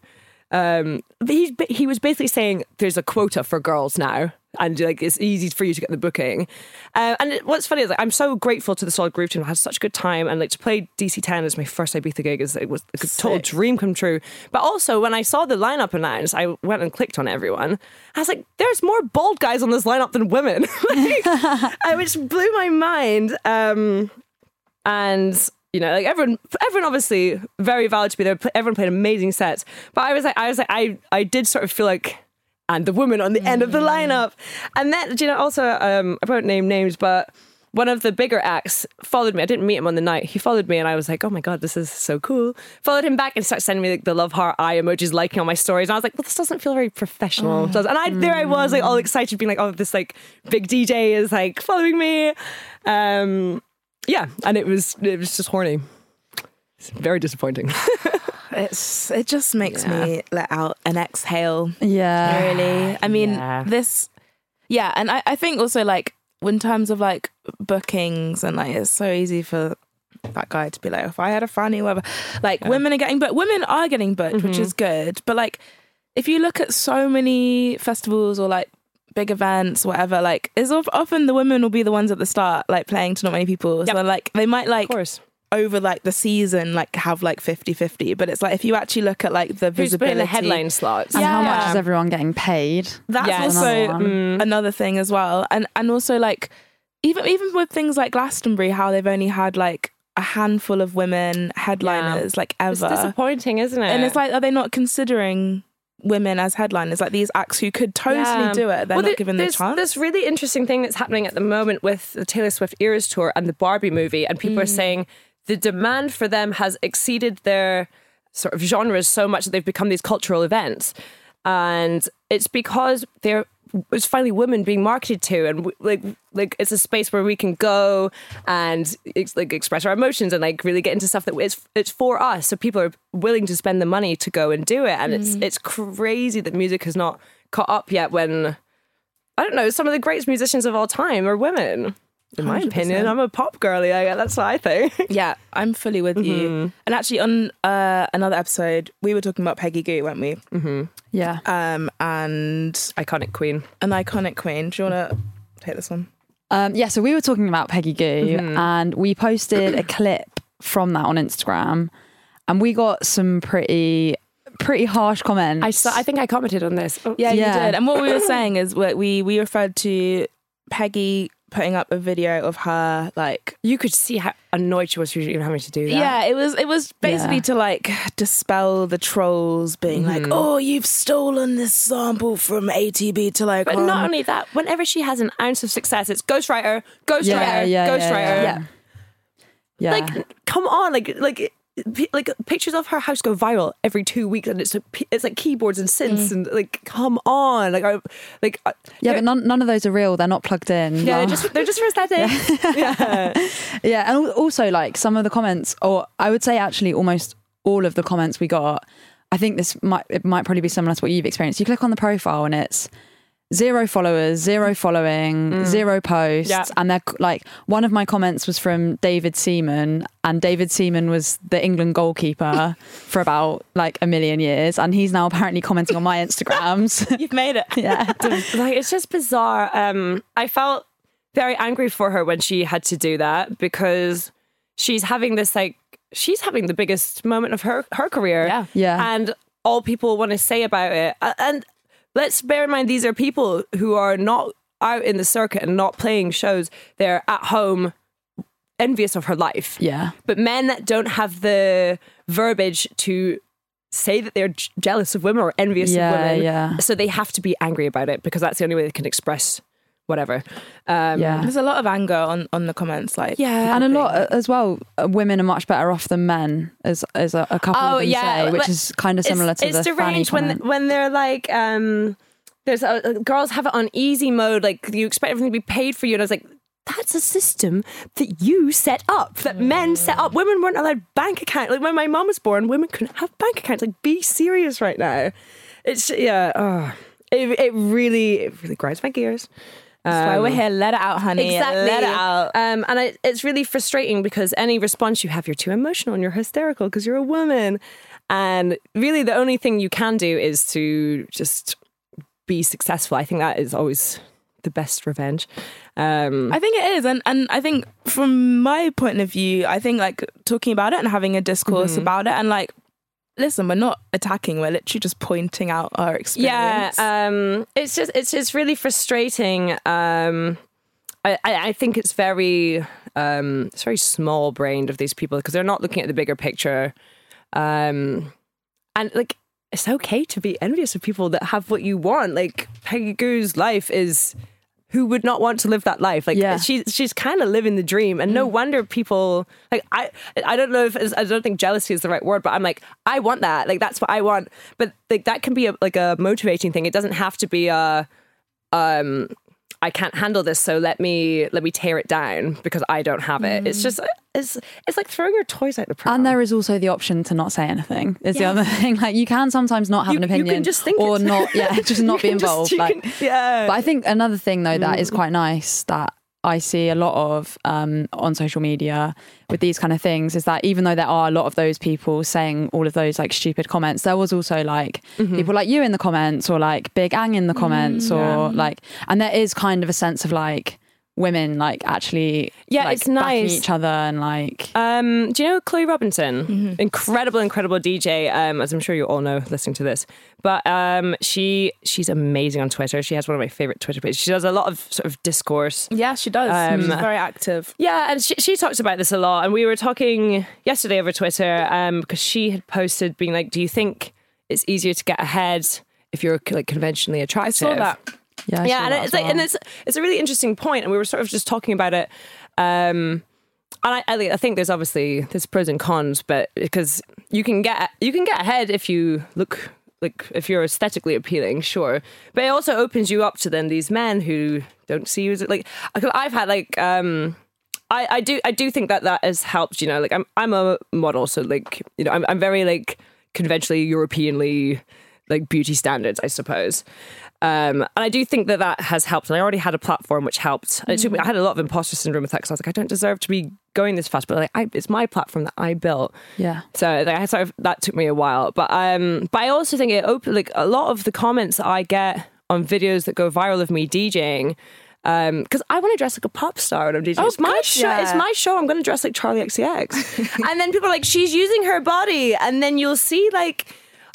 Um, he he was basically saying there's a quota for girls now. And like it's easy for you to get the booking. Uh, and it, what's funny is like I'm so grateful to the Solid Groove team. I had such a good time, and like to play D C ten as my first Ibiza gig is it was a total dream come true. But also when I saw the lineup announced, I went and clicked on everyone. I was like, "There's more bald guys on this lineup than women," like, which blew my mind. Um, and. You know, like everyone, everyone obviously very valid to be there. Everyone played amazing sets, but I was like, I was like, I, I did sort of feel like, and the woman on the mm. end of the lineup, and that you know also um, I won't name names, but one of the bigger acts followed me. I didn't meet him on the night. He followed me and I was like, oh my God, this is so cool. Followed him back and started sending me like, the love heart eye emojis, liking all my stories. And I was like, well, this doesn't feel very professional. Mm. And I, there I was like all excited, being like, oh, this like big D J is like following me. Um, yeah. And it was, it was just horny. It's very disappointing. It's it just makes yeah. me let out an exhale. Yeah. Really. I mean, yeah. this, yeah. And I, I think also like, in terms of like bookings and like, it's so easy for that guy to be like, if I had a fanny, whatever, like yeah. women are getting booked, women are getting booked, mm-hmm. which is good. But like, if you look at so many festivals or like big events, whatever, like is often the women will be the ones at the start, like playing to not many people. So yep. like, they might like, of course. over like the season like have like fifty fifty, but it's like if you actually look at like the Who's visibility in the headline slots and yeah. how much is everyone getting paid, that's yes. also another, mm. another thing as well. And and also like even even with things like Glastonbury, how they've only had like a handful of women headliners yeah. like ever. It's disappointing, isn't it? And it's like, are they not considering women as headliners, like these acts who could totally yeah. do it, they're well, not given the chance. This really interesting thing that's happening at the moment with the Taylor Swift Eras Tour and the Barbie movie, and people mm. are saying the demand for them has exceeded their sort of genres so much that they've become these cultural events. And it's because there was finally women being marketed to, and we, like like it's a space where we can go and ex- like express our emotions and like really get into stuff that it's it's for us. So people are willing to spend the money to go and do it. And mm. it's it's crazy that music has not caught up yet, when I don't know, some of the greatest musicians of all time are women. In my one hundred percent opinion, I'm a pop girly. I, that's what I think. Yeah, I'm fully with you. Mm-hmm. And actually, on uh, another episode, we were talking about Peggy Gou, weren't we? Mm-hmm. Yeah. Um, and iconic queen. An iconic queen. Do you want to take this one? Um, yeah. So we were talking about Peggy Gou, mm-hmm. and we posted a clip from that on Instagram, and we got some pretty. pretty harsh comments. I saw, I think I commented on this. Oh. Yeah, yeah, you did. And what we were saying is what we we referred to Peggy putting up a video of her, like you could see how annoyed she was even having to do that. Yeah, it was it was basically yeah. to like dispel the trolls being mm-hmm. like, oh, you've stolen this sample from A T B to like. But um, not only that, whenever she has an ounce of success, it's ghostwriter, ghostwriter, yeah, yeah, ghostwriter. Yeah, yeah. yeah. Like, come on, like like. Like pictures of her house go viral every two weeks, and it's like, it's like keyboards and synths, mm. and like come on, like I, like I, yeah, but none none of those are real. They're not plugged in. Yeah, no. they're just they're just for aesthetics. Yeah. yeah, yeah, and also like some of the comments, or I would say actually almost all of the comments we got. I think this might it might probably be similar to what you've experienced. You click on the profile and it's zero followers, zero following, mm. zero posts. Yeah. And they're like, one of my comments was from David Seaman, and David Seaman was the England goalkeeper for about like a million years. And he's now apparently commenting on my Instagrams. You've made it. Yeah. Like, it's just bizarre. Um, I felt very angry for her when she had to do that, because she's having this, like, she's having the biggest moment of her, her career. Yeah. yeah. And all people want to say about it. And, let's bear in mind, these are people who are not out in the circuit and not playing shows. They're at home, envious of her life. Yeah. But men that don't have the verbiage to say that they're j- jealous of women or envious yeah, of women. Yeah. So they have to be angry about it, because that's the only way they can express whatever. Um, yeah. There's a lot of anger on, on the comments. like Yeah. And a lot as well, women are much better off than men, as as a, a couple oh, of them yeah. say, which but is kind of similar to the fanny comment. It's deranged when, when they're like, um, there's uh, girls have it on easy mode, like you expect everything to be paid for you. And I was like, that's a system that you set up, that mm. men set up. Women weren't allowed bank accounts. Like when my mum was born, women couldn't have bank accounts. Like, be serious right now. It's, yeah, oh, it, it really, it really grinds my gears. That's why we're here. Let it out, honey. Exactly. Let it out. Um, and I, it's really frustrating, because any response you have, you're too emotional and you're hysterical because you're a woman. And really, the only thing you can do is to just be successful. I think that is always the best revenge. Um, I think it is. And, and I think from my point of view, I think like talking about it and having a discourse mm-hmm. about it, and like, listen, we're not attacking, we're literally just pointing out our experience. Yeah, um, it's just it's just really frustrating. Um, I, I think it's very, um, it's very small-brained of these people, because they're not looking at the bigger picture. Um, and, like, it's okay to be envious of people that have what you want. Like, Peggy Gou's life is who would not want to live that life? Like yeah. she's she's kind of living the dream, and mm. no wonder people like I I don't know if I don't think jealousy is the right word, but I'm like I want that, like that's what I want. But like that can be a, like a motivating thing. It doesn't have to be a um I can't handle this, so let me let me tear it down because I don't have it. Mm. It's just it's it's like throwing your toys out the pram. And there is also the option to not say anything. Is yes. the other thing, like you can sometimes not have you, an opinion, you can just think or it's... not, yeah, just not be involved. Just, like, can, yeah. But I think another thing though that mm. is quite nice that I see a lot of um, on social media with these kind of things is that even though there are a lot of those people saying all of those like stupid comments, there was also like mm-hmm. people like you in the comments or like Big Ang in the comments mm, or yeah. like, and there is kind of a sense of like women like actually yeah, like, it's nice. Backing each other and like... Um, do you know Chloe Robinson? Mm-hmm. Incredible, incredible D J, um, as I'm sure you all know listening to this. But um, she she's amazing on Twitter. She has one of my favorite Twitter pages. She does a lot of sort of discourse. Yeah, she does. Um, she's very active. Yeah, and she, she talks about this a lot. And we were talking yesterday over Twitter um, because she had posted being like, do you think it's easier to get ahead if you're like conventionally attractive? I saw that. Yeah, yeah, and it's well. like, and it's it's a really interesting point, and we were sort of just talking about it. Um, and I, I think there's obviously there's pros and cons, but because you can get you can get ahead if you look like if you're aesthetically appealing, sure. But it also opens you up to then these men who don't see you as like. I've had like um, I, I do I do think that that has helped. You know, like I'm I'm a model, so like you know I'm I'm very like conventionally Europeanly like beauty standards, I suppose. Um, and I do think that that has helped. And I already had a platform which helped. And it took me, I had a lot of imposter syndrome with that because I was like, I don't deserve to be going this fast, but like, I, it's my platform that I built. Yeah. So like, I sort of, that took me a while. But um, but I also think it opened, like a lot of the comments that I get on videos that go viral of me DJing, because um, I want to dress like a pop star when I'm DJing. Oh, it's my show. Yeah. It's my show. I'm going to dress like Charlie X C X. And then people are like, she's using her body. And then you'll see like,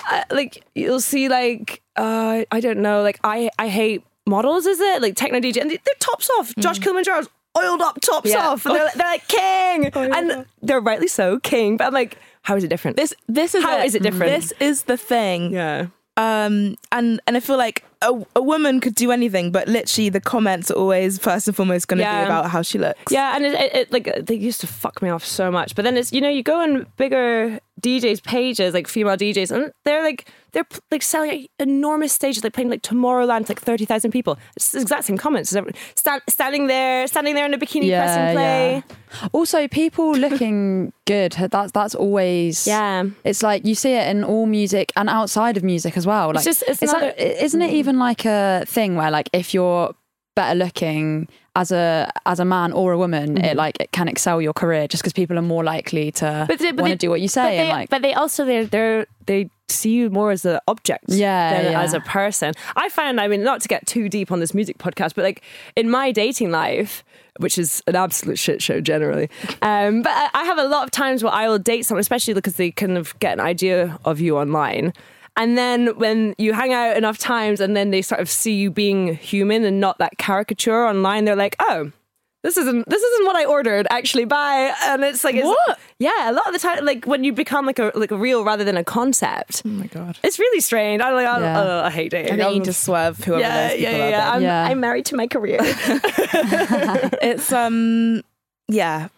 uh, like you'll see like. Uh, I don't know, like, I, I hate models, is it? Like, techno D J, and they, they're tops off. Mm. Josh Kilimanjaro's oiled up tops yeah. off. And they're, they're like, king! Oh, yeah. And they're rightly so, king. But I'm like, how is it different? This this is How it. is it different? This is the thing. Yeah. Um, and, and I feel like a, a woman could do anything, but literally the comments are always, first and foremost, going to yeah. be about how she looks. Yeah, and it, it, it, like, they used to fuck me off so much. But then it's, you know, you go on bigger D Js pages, like female D Js, and they're like, they're like selling enormous stages. They're playing like Tomorrowland to like thirty thousand people. It's the exact same comments. Stand, standing there, standing there in a bikini yeah, press and play. Yeah. Also, people looking good. That's that's always... Yeah. It's like you see it in all music and outside of music as well. Like, it's just, it's it's another, like, isn't it even like a thing where like if you're better looking as a as a man or a woman, mm-hmm. it like it can excel your career just because people are more likely to want to do what you say. But they, and like, but they also they're they're they see you more as an object yeah, than yeah. as a person. I found, I mean, not to get too deep on this music podcast, but like in my dating life, which is an absolute shit show generally, um, but I, I have a lot of times where I will date someone, especially because they kind of get an idea of you online. And then when you hang out enough times and then they sort of see you being human and not that caricature online, they're like, oh, this isn't this isn't what I ordered, actually, bye. And it's like... It's, what? Yeah, a lot of the time, like when you become like a like a real rather than a concept. Oh my God. It's really strange. I like, yeah. oh, I hate dating. And then you just swerve whoever yeah, those people yeah, yeah, are. Yeah. I'm, yeah, I'm married to my career. It's, um, yeah.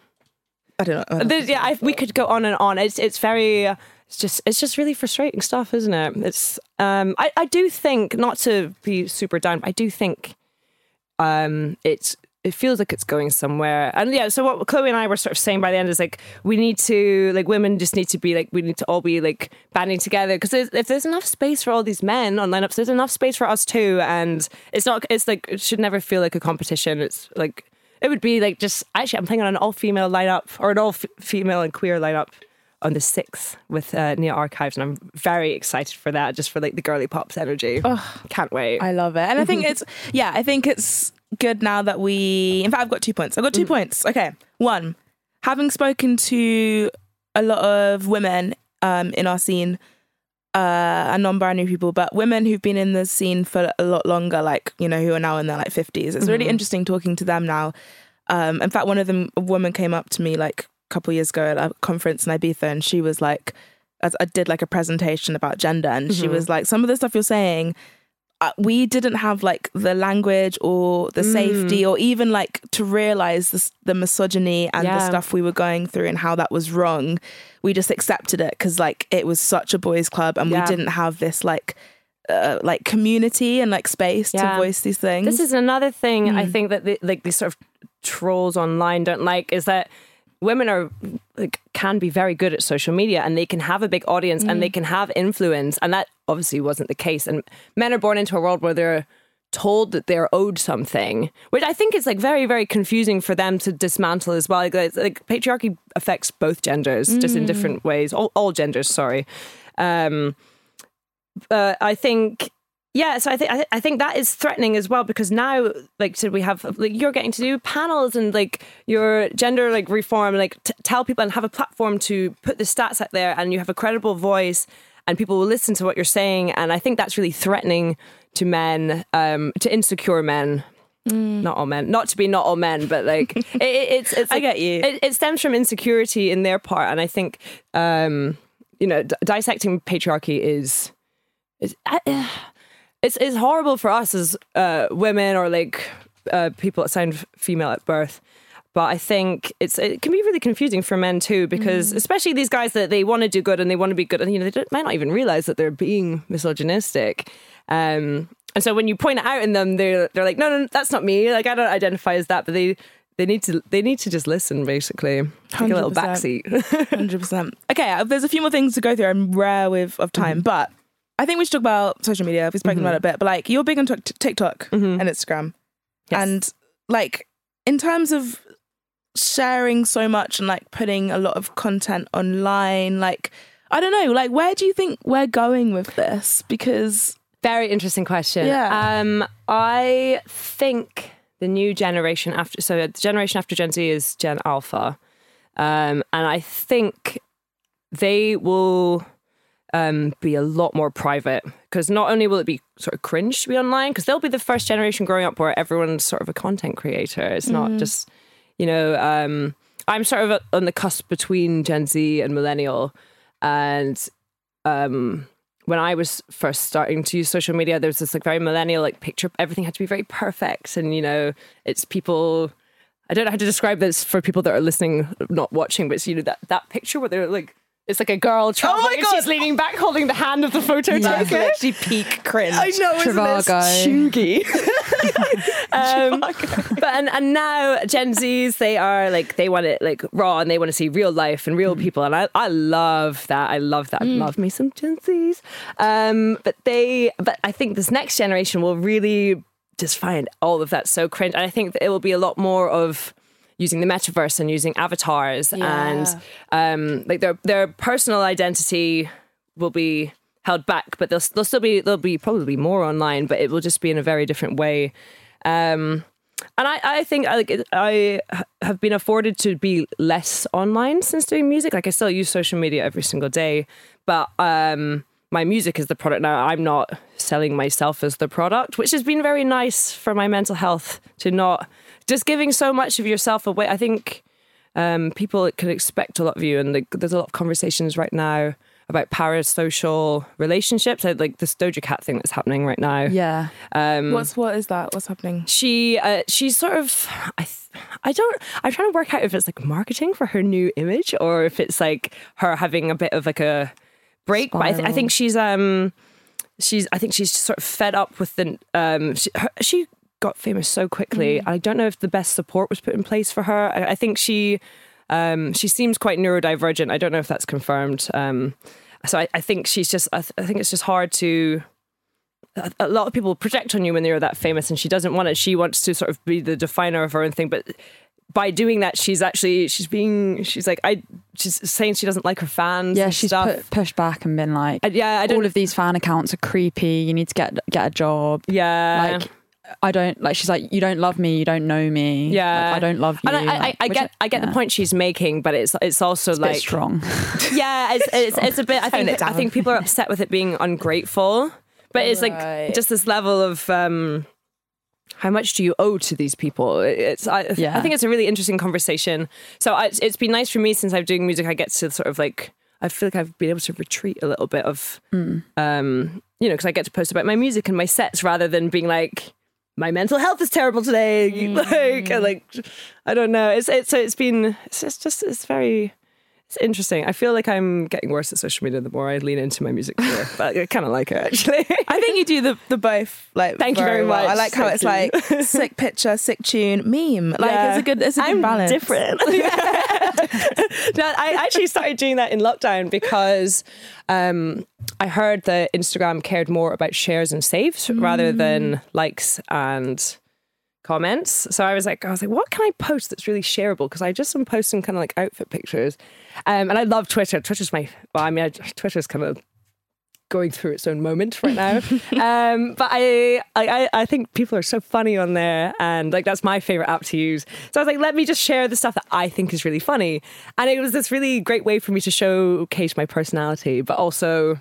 I don't know. I don't know. Yeah, I, we could go on and on. It's It's very... It's just it's just really frustrating stuff, isn't it? It's um, I, I do think, not to be super down, but I do think um, it's it feels like it's going somewhere. And yeah, so what Chloe and I were sort of saying by the end is like we need to like women just need to be like we need to all be like banding together because there's, if there's enough space for all these men on lineups, there's enough space for us too. And it's not it's like it should never feel like a competition. It's like it would be like just actually I'm playing on an all female lineup or an all f- female and queer lineup on the sixth with uh, Nia Archives, and I'm very excited for that, just for like the girly pops energy. Oh, can't wait. I love it. And I think it's, yeah, I think it's good now that we, in fact, I've got two points. I've got two mm. points. Okay. One, having spoken to a lot of women um, in our scene, uh, and non-binary people, but women who've been in the scene for a lot longer, like, you know, who are now in their like fifties. It's mm. really interesting talking to them now. Um, in fact, one of them, a woman came up to me like, couple years ago at a conference in Ibiza, and she was like, I did like a presentation about gender, and mm-hmm. she was like, some of the stuff you're saying uh, we didn't have like the language or the mm. safety or even like to realize the, the misogyny and yeah. the stuff we were going through and how that was wrong. We just accepted it because like it was such a boys' club and yeah. we didn't have this like Uh, like community and like space yeah. to voice these things. This is another thing mm. I think that the, like these sort of trolls online don't like, is that women are like can be very good at social media and they can have a big audience mm. and they can have influence, and that obviously wasn't the case. And men are born into a world where they're told that they're owed something, which I think is like very, very confusing for them to dismantle as well. Like, like patriarchy affects both genders, mm. just in different ways, all, all genders, sorry. Um, Uh, I think, yeah, so I think I, th- I think that is threatening as well, because now, like, so we have, like, you're getting to do panels and, like, your gender, like, reform, like, t- tell people and have a platform to put the stats out there, and you have a credible voice and people will listen to what you're saying. And I think that's really threatening to men, um, to insecure men. Mm. Not all men, not to be not all men, but, like, it, it, it's, it's like, I get you. It, it stems from insecurity in their part. And I think, um, you know, d- dissecting patriarchy is... It's, it's it's horrible for us as uh, women, or like uh, people that sound female at birth. But I think it's it can be really confusing for men too, because mm. especially these guys that they want to do good and they want to be good, and you know they don't, might not even realize that they're being misogynistic. Um, and so when you point it out in them, they're they're like, no, no, no, that's not me. Like I don't identify as that. But they they need to they need to just listen, basically. Take one hundred percent. A little backseat. one hundred percent. Okay, there's a few more things to go through. I'm rare with of time, mm. but. I think we should talk about social media. We've spoken mm-hmm. about it a bit, but like you're big on t- TikTok mm-hmm. and Instagram. Yes. And like in terms of sharing so much and like putting a lot of content online, like, I don't know, like where do you think we're going with this? Because... Very interesting question. Yeah. Um, I think the new generation after... So the generation after Gen Z is Gen Alpha. Um, and I think they will... Um, be a lot more private, because not only will it be sort of cringe to be online, because they'll be the first generation growing up where everyone's sort of a content creator. It's mm-hmm. not just, you know, um, I'm sort of on the cusp between Gen Z and millennial. And um, when I was first starting to use social media, there was this like very millennial like picture. Everything had to be very perfect. And, you know, it's people... I don't know how to describe this for people that are listening, not watching, but it's, you know, that, that picture where they're like... It's like a girl, Trav, oh my God. She's leaning back, holding the hand of the photo taker. It's actually peak cringe. I know, isn't it? um, but and, and now Gen Zs, they are like, they want it like raw, and they want to see real life and real mm. people. And I, I love that. I love that. I mm. love me some Gen Zs. Um, but they, but I think this next generation will really just find all of that so cringe. And I think that it will be a lot more of using the metaverse and using avatars, yeah. and um, like their their personal identity will be held back, but they'll they'll still be they'll be probably more online, but it will just be in a very different way. Um, and I I think I like I have been afforded to be less online since doing music. Like I still use social media every single day, but um, my music is the product now. I'm not selling myself as the product, which has been very nice for my mental health to not. Just giving so much of yourself away, I think um, people can expect a lot of you, and like, there's a lot of conversations right now about parasocial relationships, like this Doja Cat thing that's happening right now. Yeah, um, what's what is that? What's happening? She uh, she's sort of I I don't I'm trying to work out if it's like marketing for her new image or if it's like her having a bit of like a break. Spiral. But I, th- I think she's um she's I think she's sort of fed up with the um she. Her, she got famous so quickly. Mm. I don't know if the best support was put in place for her. I, I think she um, she seems quite neurodivergent. I don't know if that's confirmed. Um, so I, I think she's just, I, th- I think it's just hard to, a, a lot of people project on you when they're that famous, and she doesn't want it. She wants to sort of be the definer of her own thing. But by doing that, she's actually, she's being, she's like, I, she's saying she doesn't like her fans. Yeah, she's put, pushed back and been like, I, yeah, I don't, all of these fan accounts are creepy. You need to get get a job. Yeah. Like, I don't like. She's like, you don't love me. You don't know me. Yeah, like, I don't love you. And I, I, like, I get, I get yeah. the point she's making, but it's, it's also it's like a bit strong. Yeah, it's, it's, strong. It's a bit. I think, it I think people are upset with it being ungrateful, but it's like right. just this level of um, how much do you owe to these people? It's, I, yeah. I think it's a really interesting conversation. So I, it's been nice for me since I'm doing music. I get to sort of like I feel like I've been able to retreat a little bit of, mm. um, you know, because I get to post about my music and my sets rather than being like, my mental health is terrible today. Mm. Like, I like, I don't know. It's it's so it's been it's, it's just it's very it's interesting. I feel like I'm getting worse at social media the more I lean into my music career, but I kind of like it actually. I think you do the the both. Like, thank very you very well. much. I like how Thank it's you. like sick picture, sick tune, meme. Like yeah. it's a good it's a good I'm balance. I'm different. No, I actually started doing that in lockdown because um, I heard that Instagram cared more about shares and saves mm. rather than likes and comments. So I was like, I was like, what can I post that's really shareable? Because I just am posting kind of like outfit pictures, um, and I love Twitter. Twitter's my, well, I mean, I, Twitter's kind of going through its own moment right now. um, but I, I, I think people are so funny on there, and like that's my favorite app to use. So I was like, let me just share the stuff that I think is really funny, and it was this really great way for me to showcase my personality, but also.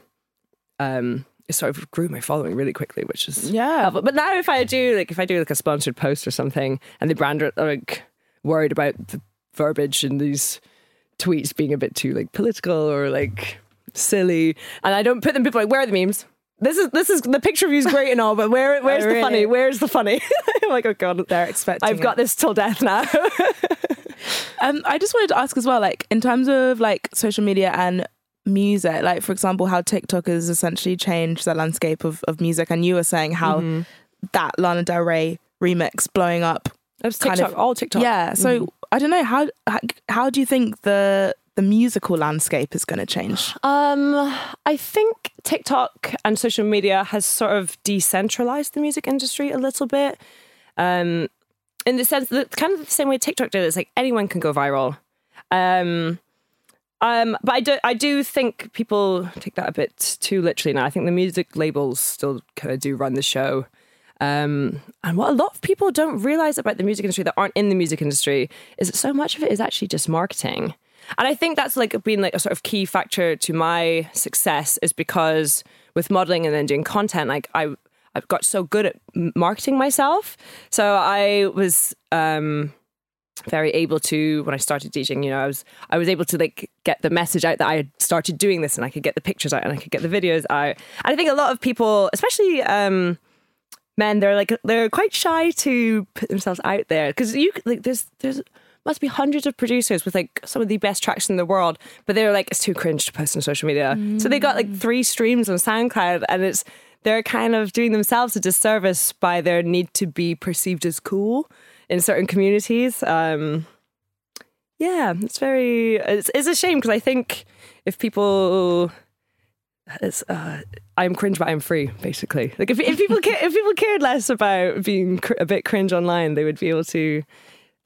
Um, It sort of grew my following really quickly, which is yeah. helpful. But now, if I do like if I do like a sponsored post or something, and the brand are like worried about the verbiage in these tweets being a bit too like political or like silly, and I don't put them. People are like, where are the memes? This is this is the picture view is great and all, but where where's oh, really? the funny? Where's the funny? I'm like, oh god, they're expecting. I've got it. this till death now. um, I just wanted to ask as well, like in terms of like social media and. Music, like for example how TikTok has essentially changed the landscape of, of music, and you were saying how mm-hmm. that Lana Del Rey remix blowing up was TikTok, kind of, all TikTok yeah so mm. I don't know how how do you think the the musical landscape is going to change? um I think TikTok and social media has sort of decentralized the music industry a little bit, um in the sense that kind of the same way TikTok did. It's like anyone can go viral. um Um, but I do, I do think people take that a bit too literally now. I think the music labels still kind of do run the show. Um, and what a lot of people don't realise about the music industry that aren't in the music industry is that so much of it is actually just marketing. And I think that's like been like a sort of key factor to my success, is because with modelling and then doing content, like I, I've got so good at marketing myself. So I was... Um, very able to, when I started DJing, you know, I was I was able to like get the message out that I had started doing this, and I could get the pictures out and I could get the videos out. And I think a lot of people, especially um, men, they're like they're quite shy to put themselves out there, because you like there's there's must be hundreds of producers with like some of the best tracks in the world, but they're like, it's too cringe to post on social media. Mm. So they got like three streams on SoundCloud, and it's they're kind of doing themselves a disservice by their need to be perceived as cool in certain communities. Um, yeah, it's very, it's, it's a shame, because I think if people, it's, uh, I'm cringe, but I'm free, basically. Like if, if people ca- if people cared less about being cr- a bit cringe online, they would be able to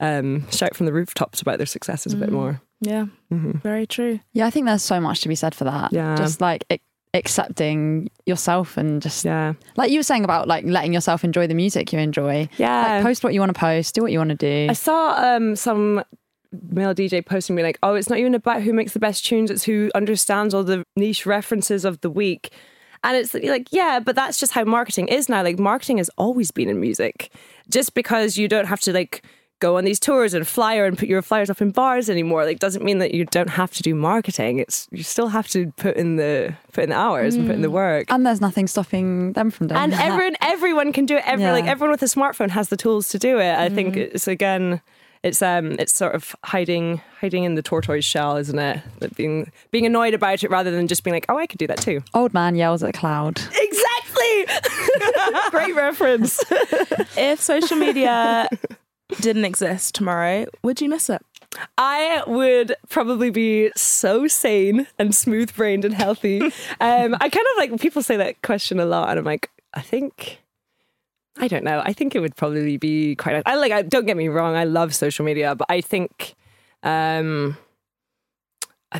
um, shout from the rooftops about their successes mm-hmm. a bit more. Yeah, mm-hmm. very true. Yeah, I think there's so much to be said for that. Yeah. Just like it, accepting yourself, and just yeah like you were saying about like letting yourself enjoy the music you enjoy. Yeah like, post what you want to post, do what you want to do. I saw um some male D J posting me like, oh, it's not even about who makes the best tunes, it's who understands all the niche references of the week. And it's like, yeah, but that's just how marketing is now. Like marketing has always been in music, just because you don't have to like go on these tours and flyer and put your flyers up in bars anymore, like doesn't mean that you don't have to do marketing. It's you still have to put in the put in the hours mm. and put in the work, and there's nothing stopping them from doing and that. And everyone everyone can do it. Every yeah. like everyone with a smartphone has the tools to do it. I mm. think it's again it's um it's sort of hiding hiding in the tortoise shell, isn't it? That being being annoyed about it rather than just being like, oh, I could do that too. Old man yells at a cloud. Exactly. Great reference. If social media didn't exist tomorrow, would you miss it? I would probably be so sane and smooth brained and healthy. um, I kind of like, people say that question a lot, and I'm like, I think, I don't know. I think it would probably be quite nice. I like, I, don't get me wrong, I love social media, but I think um,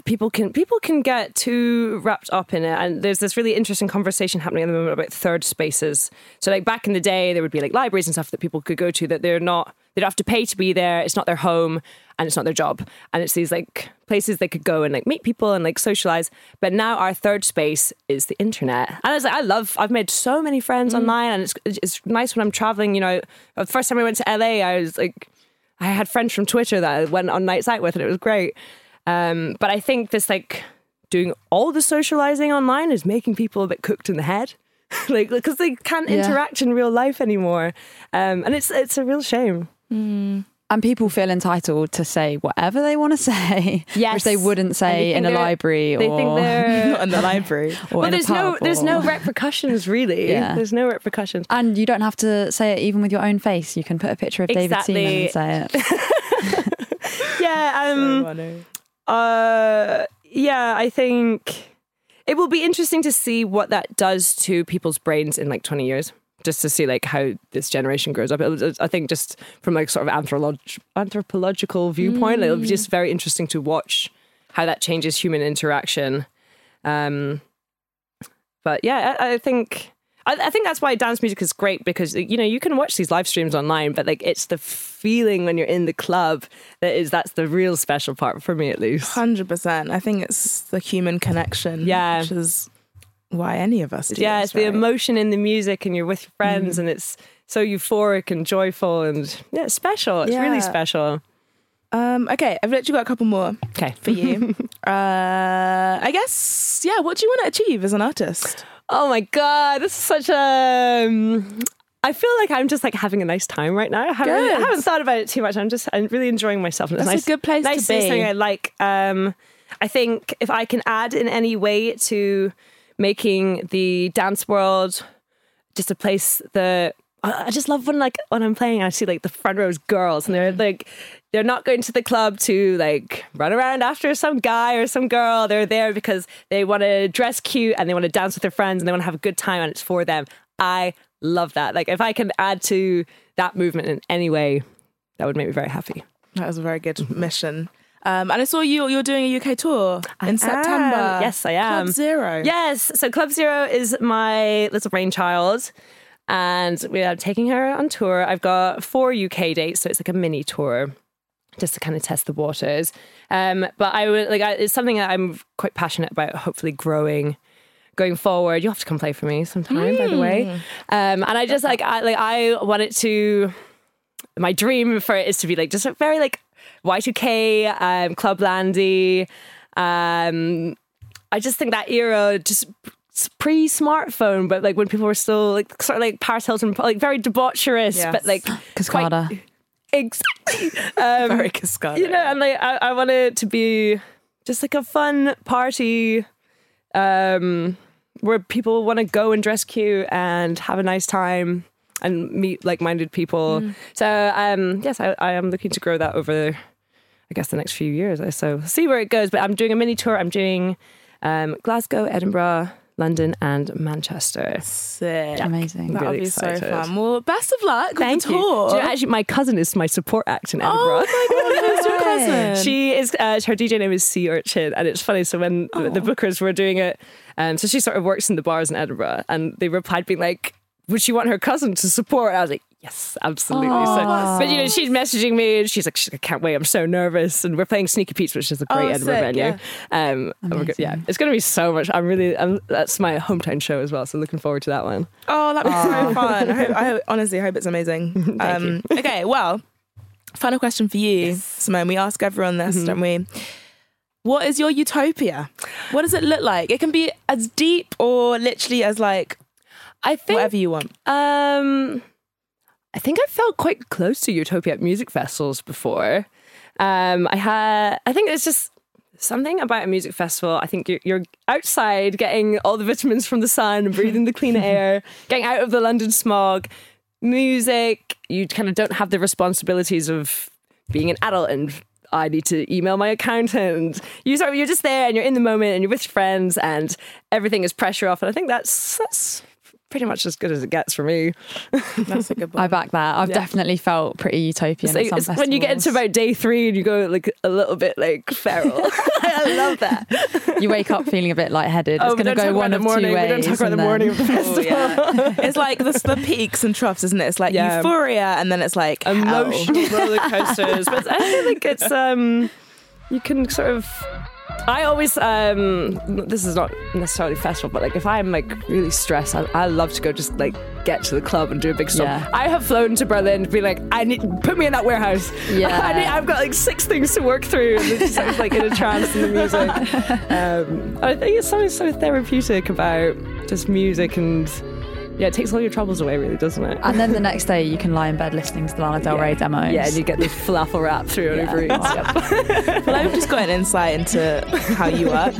people can, people can get too wrapped up in it. And there's this really interesting conversation happening at the moment about third spaces. So like back in the day, there would be like libraries and stuff that people could go to that they're not, they don't have to pay to be there. It's not their home and it's not their job. And it's these like places they could go and like meet people and like socialize. But now our third space is the internet. And I was like, I love, I've made so many friends mm. online, and it's it's nice when I'm traveling. You know, the first time I went to L A, I was like, I had friends from Twitter that I went on nights out with, and it was great. Um, but I think this like doing all the socializing online is making people a bit cooked in the head. Like, because they can't yeah. interact in real life anymore. Um, and it's it's a real shame. Mm. And people feel entitled to say whatever they want to say, yes. which they wouldn't say they in a library they or think not in the library. Or well, in there's a pub no, or... there's no repercussions really. Yeah. There's no repercussions, and you don't have to say it even with your own face. You can put a picture of exactly. David Seaman and say it. yeah, um, so uh, yeah. I think it will be interesting to see what that does to people's brains in like twenty years. Just to see like how this generation grows up. I think just from like sort of anthrolog- anthropological viewpoint, mm. it'll be just very interesting to watch how that changes human interaction. Um, but yeah, I, I think I, I think that's why dance music is great, because, you know, you can watch these live streams online, but like it's the feeling when you're in the club that is that's the real special part for me, at least. one hundred percent. I think it's the human connection, yeah. which is... why any of us do yeah this, it's right? The emotion in the music, and you're with your friends mm. and it's so euphoric and joyful, and yeah it's special it's yeah. really special. Um okay, I've literally got a couple more okay for you. uh I guess yeah what do you want to achieve as an artist? Oh my god, this is such a um, I feel like I'm just like having a nice time right now. I haven't, I haven't thought about it too much. I'm just I'm really enjoying myself. That's nice, a good place nice to be. Something I like. um I think if I can add in any way to making the dance world just a place that I just love, when like when I'm playing I see like the front rows girls, and they're like they're not going to the club to like run around after some guy or some girl. They're there because they want to dress cute and they want to dance with their friends and they want to have a good time, and it's for them. I love that. Like if I can add to that movement in any way, that would make me very happy. That was a very good mission. Um, and I saw you, you're doing a U K tour I in September. Am. Yes, I am. Club Zero. Yes. So Club Zero is my little brainchild, and we are taking her on tour. I've got four U K dates, so it's like a mini tour just to kind of test the waters. Um, but I would like I, it's something that I'm quite passionate about, hopefully growing going forward. You'll have to come play for me sometime, mm. by the way. Um, and I just like I like I want it to my dream for it is to be like just a very like Y two K, um, Clublandy. Um, I just think that era, just pre-smartphone, but like when people were still like sort of like Paris Hilton, like very debaucherous, yes. but like Cascada. Quite, exactly. Um, very Cascada. You know, and like I, I want it to be just like a fun party um, where people want to go and dress cute and have a nice time and meet like-minded people. Mm. So, um, yes, I, I am looking to grow that over, I guess, the next few years. So see where it goes. But I'm doing a mini tour. I'm doing um, Glasgow, Edinburgh, London and Manchester. Sick. Amazing. That'll really be excited. So fun. Well, best of luck Thank with the you. Tour. You know, actually, my cousin is my support act in Edinburgh. Oh my god, who's your cousin? She is, uh, her D J name is Sea Urchin, and it's funny, so when oh. the bookers were doing it, um, so she sort of works in the bars in Edinburgh, and they replied being like, would she want her cousin to support? I was like, yes, absolutely. So, but you know, she's messaging me and she's like, I can't wait. I'm so nervous. And we're playing Sneaky Pete's, which is a great oh, Edinburgh sick, venue. Yeah. Um, and we're go- yeah, it's going to be so much. I'm really, I'm, that's my hometown show as well. So looking forward to that one. Oh, that'd be Aww. so fun. I, hope, I hope, honestly, I hope it's amazing. Thank um, you. Okay, well, final question for you, yes. Simone. We ask everyone this, mm-hmm. don't we? What is your utopia? What does it look like? It can be as deep or literally as like, I think, whatever you want. Um, I think I felt quite close to Utopia at music festivals before. Um, I had. I think it's just something about a music festival. I think you're, you're outside getting all the vitamins from the sun, breathing the clean air, getting out of the London smog. Music, you kind of don't have the responsibilities of being an adult and I need to email my accountant. You sort of, you're just there and you're in the moment and you're with friends and everything is pressure off. And I think that's that's. pretty much as good as it gets for me. That's a good one. I back that. I've yeah. definitely felt pretty utopian. It's like, at some it's festivals. When you get into about day three and you go like a little bit like feral. I love that. You wake up feeling a bit lightheaded. Oh, it's going to go one of two ways. We don't talk about the morning of the festival. Oh, yeah. It's like the, the peaks and troughs, isn't it? It's like yeah. euphoria and then it's like emotional roller coasters. But I feel like it's um, you can sort of I always, um, this is not necessarily festival, but like if I'm like really stressed, I, I love to go just like get to the club and do a big storm. Yeah. I have flown to Berlin to be like, I need, put me in that warehouse. Yeah. I need, I've got like six things to work through. And it's just like in a trance and the music. Um, I think it's something so therapeutic about just music, and yeah, it takes all your troubles away, really, doesn't it? And then the next day you can lie in bed listening to the Lana Del Rey yeah. demos. Yeah, and you get the falafel wrap through yeah. over each. Yep. Well, I've just got an insight into how you work.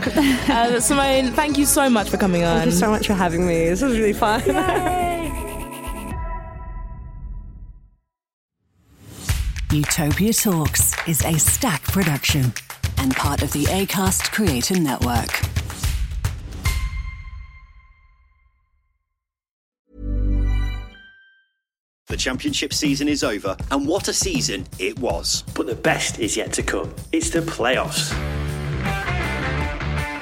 Um, Simone, thank you so much for coming on. Thank you so much for having me. This was really fun. Utopia Talks is a Stack production and part of the Acast Creator Network. The championship season is over, and what a season it was. But the best is yet to come. It's the playoffs.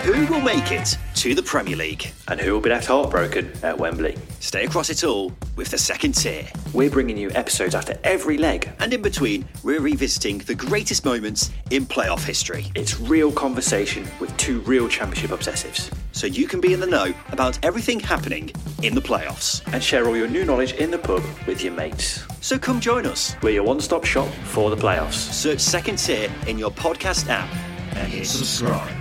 Who will make it to the Premier League? And who will be left heartbroken at Wembley? Stay across it all with The Second Tier. We're bringing you episodes after every leg. And in between, we're revisiting the greatest moments in playoff history. It's real conversation with two real championship obsessives. So you can be in the know about everything happening in the playoffs. And share all your new knowledge in the pub with your mates. So come join us. We're your one-stop shop for the playoffs. Search Second Tier in your podcast app and hit subscribe.